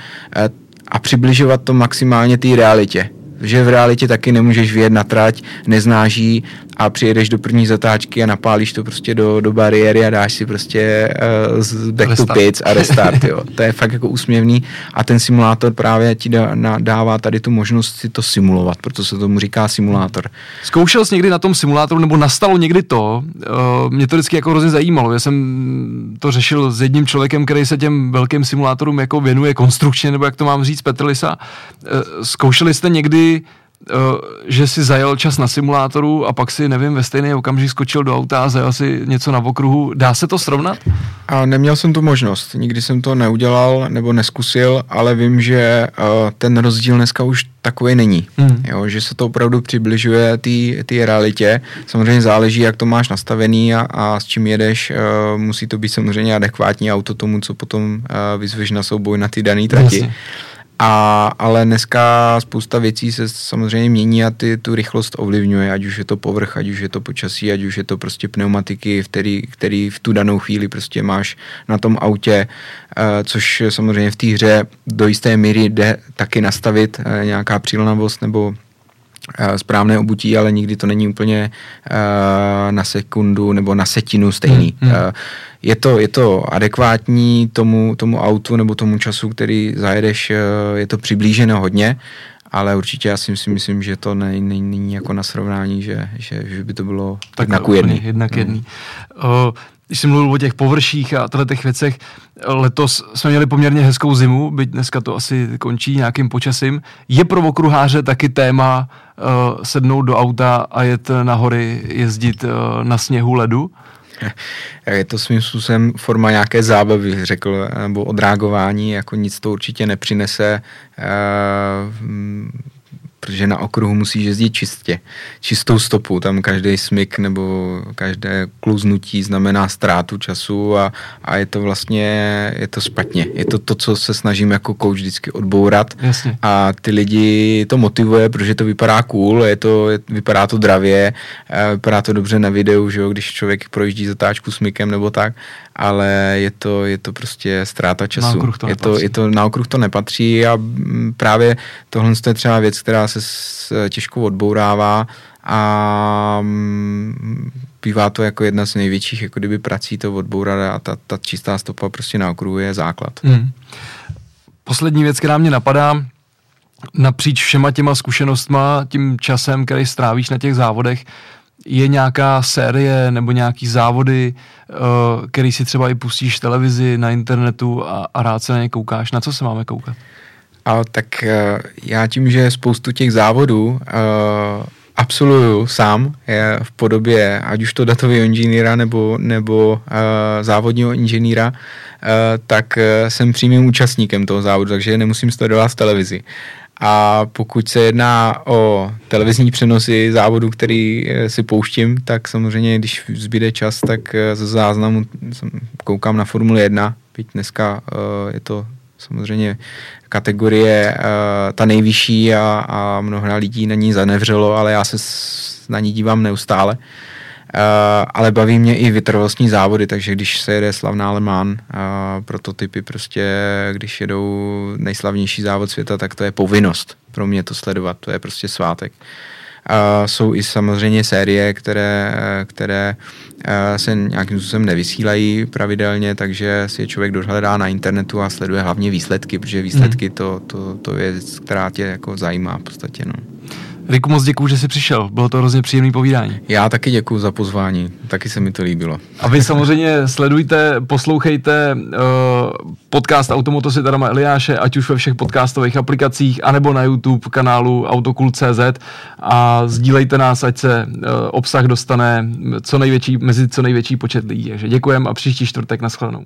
a přibližovat to maximálně té realitě. Že v realitě taky nemůžeš vyjet na trať, neznáš ji a přijedeš do první zatáčky a napálíš to prostě do, do bariéry a dáš si prostě uh, z back restart. to pits a restart. Jo. To je fakt jako úsměvný a ten simulátor právě ti dá, na, dává tady tu možnost si to simulovat, proto se tomu říká simulátor. Zkoušel jsi někdy na tom simulátoru, nebo nastalo někdy to, uh, mě to vždycky jako hrozně zajímalo, já jsem to řešil s jedním člověkem, který se těm velkým simulátorům jako věnuje konstrukčně, nebo jak to mám říct, Petr Lisa. Uh, zkoušeli jste někdy, že si zajel čas na simulátoru a pak si, nevím, ve stejný okamžik skočil do auta a zajel si něco na okruhu. Dá se to srovnat? A neměl jsem tu možnost. Nikdy jsem to neudělal nebo neskusil, ale vím, že ten rozdíl dneska už takový není. Hmm. Jo, že se to opravdu přibližuje té realitě. Samozřejmě záleží, jak to máš nastavený a, a s čím jedeš. Musí to být samozřejmě adekvátní auto tomu, co potom vyzveš na souboj na ty dané trati. Jasně. A, ale dneska spousta věcí se samozřejmě mění a ty tu rychlost ovlivňuje, ať už je to povrch, ať už je to počasí, ať už je to prostě pneumatiky, v který, který v tu danou chvíli prostě máš na tom autě, což samozřejmě v té hře do jisté míry jde taky nastavit nějaká přilnavost nebo správné obutí, ale nikdy to není úplně na sekundu nebo na setinu stejný. Hmm, hmm. Je to, je to adekvátní tomu, tomu autu nebo tomu času, který zajedeš, je to přiblíženo hodně, ale určitě já si myslím, že to není ne, ne, jako na srovnání, že, že, že by to bylo tak jednak jedný. Jednak hmm. jedný. O, když jsem mluvil o těch površích a těch věcech, letos jsme měli poměrně hezkou zimu, byť dneska to asi končí nějakým počasím. Je pro okruháře taky téma uh, sednout do auta a jet na hory, jezdit uh, na sněhu, ledu? Je to svým způsobem forma nějaké zábavy, řekl, nebo odreagování, jako nic to určitě nepřinese, uh, protože na okruhu musíš jezdit čistě, čistou stopu, tam každý smyk nebo každé kluznutí znamená ztrátu času a, a je to vlastně, je to špatně. Je to to, co se snažím jako coach vždycky odbourat. Jasně. A ty lidi to motivuje, protože to vypadá cool, je to, je, vypadá to dravě, vypadá to dobře na videu, že jo, když člověk projíždí zatáčku smykem nebo tak, ale je to, je to prostě ztráta času. To je to, je to, na okruh to nepatří a právě tohle je třeba věc, která se se těžko odbourává a bývá to jako jedna z největších jako kdyby prací to odbourat a ta, ta čistá stopa prostě na okruhu je základ. Hmm. Poslední věc, která mě napadá, napříč všema těma zkušenostma, tím časem, který strávíš na těch závodech, je nějaká série nebo nějaký závody, který si třeba i pustíš v televizi, na internetu a, a rád se na ně koukáš. Na co se máme koukat? A tak já tím, že spoustu těch závodů uh, absolvuju sám je v podobě ať už to datového inženýra nebo, nebo uh, závodního inženýra, uh, tak jsem přímým účastníkem toho závodu, takže nemusím sledovat televizi. A pokud se jedná o televizní přenosy závodu, který si pouštím, tak samozřejmě, když zbyde čas, tak ze záznamu koukám na Formule jedna, byť dneska je to samozřejmě kategorie ta nejvyšší a, a mnoho lidí na ní zanevřelo, ale já se na ní dívám neustále. Uh, ale baví mě i vytrvalostní závody, takže když se jede slavná Le Mans, uh, prototypy prostě, když jedou nejslavnější závod světa, tak to je povinnost pro mě to sledovat, to je prostě svátek. Uh, jsou i samozřejmě série, které, které uh, se nějakým způsobem nevysílají pravidelně, takže si je člověk dohledá na internetu a sleduje hlavně výsledky, protože výsledky mm. to, to, to je věc, která tě jako zajímá v podstatě, no. Riku, moc děkuju, že jsi přišel. Bylo to hrozně příjemné povídání. Já taky děkuju za pozvání. Taky se mi to líbilo. A vy samozřejmě sledujte, poslouchejte uh, podcast AutomotoSvět Adama Eliáše, ať už ve všech podcastových aplikacích, anebo na YouTube kanálu autocool tečka cz a sdílejte nás, ať se uh, obsah dostane co největší, mezi co největší počet lidí. Takže děkujem a příští čtvrtek, nashledanou.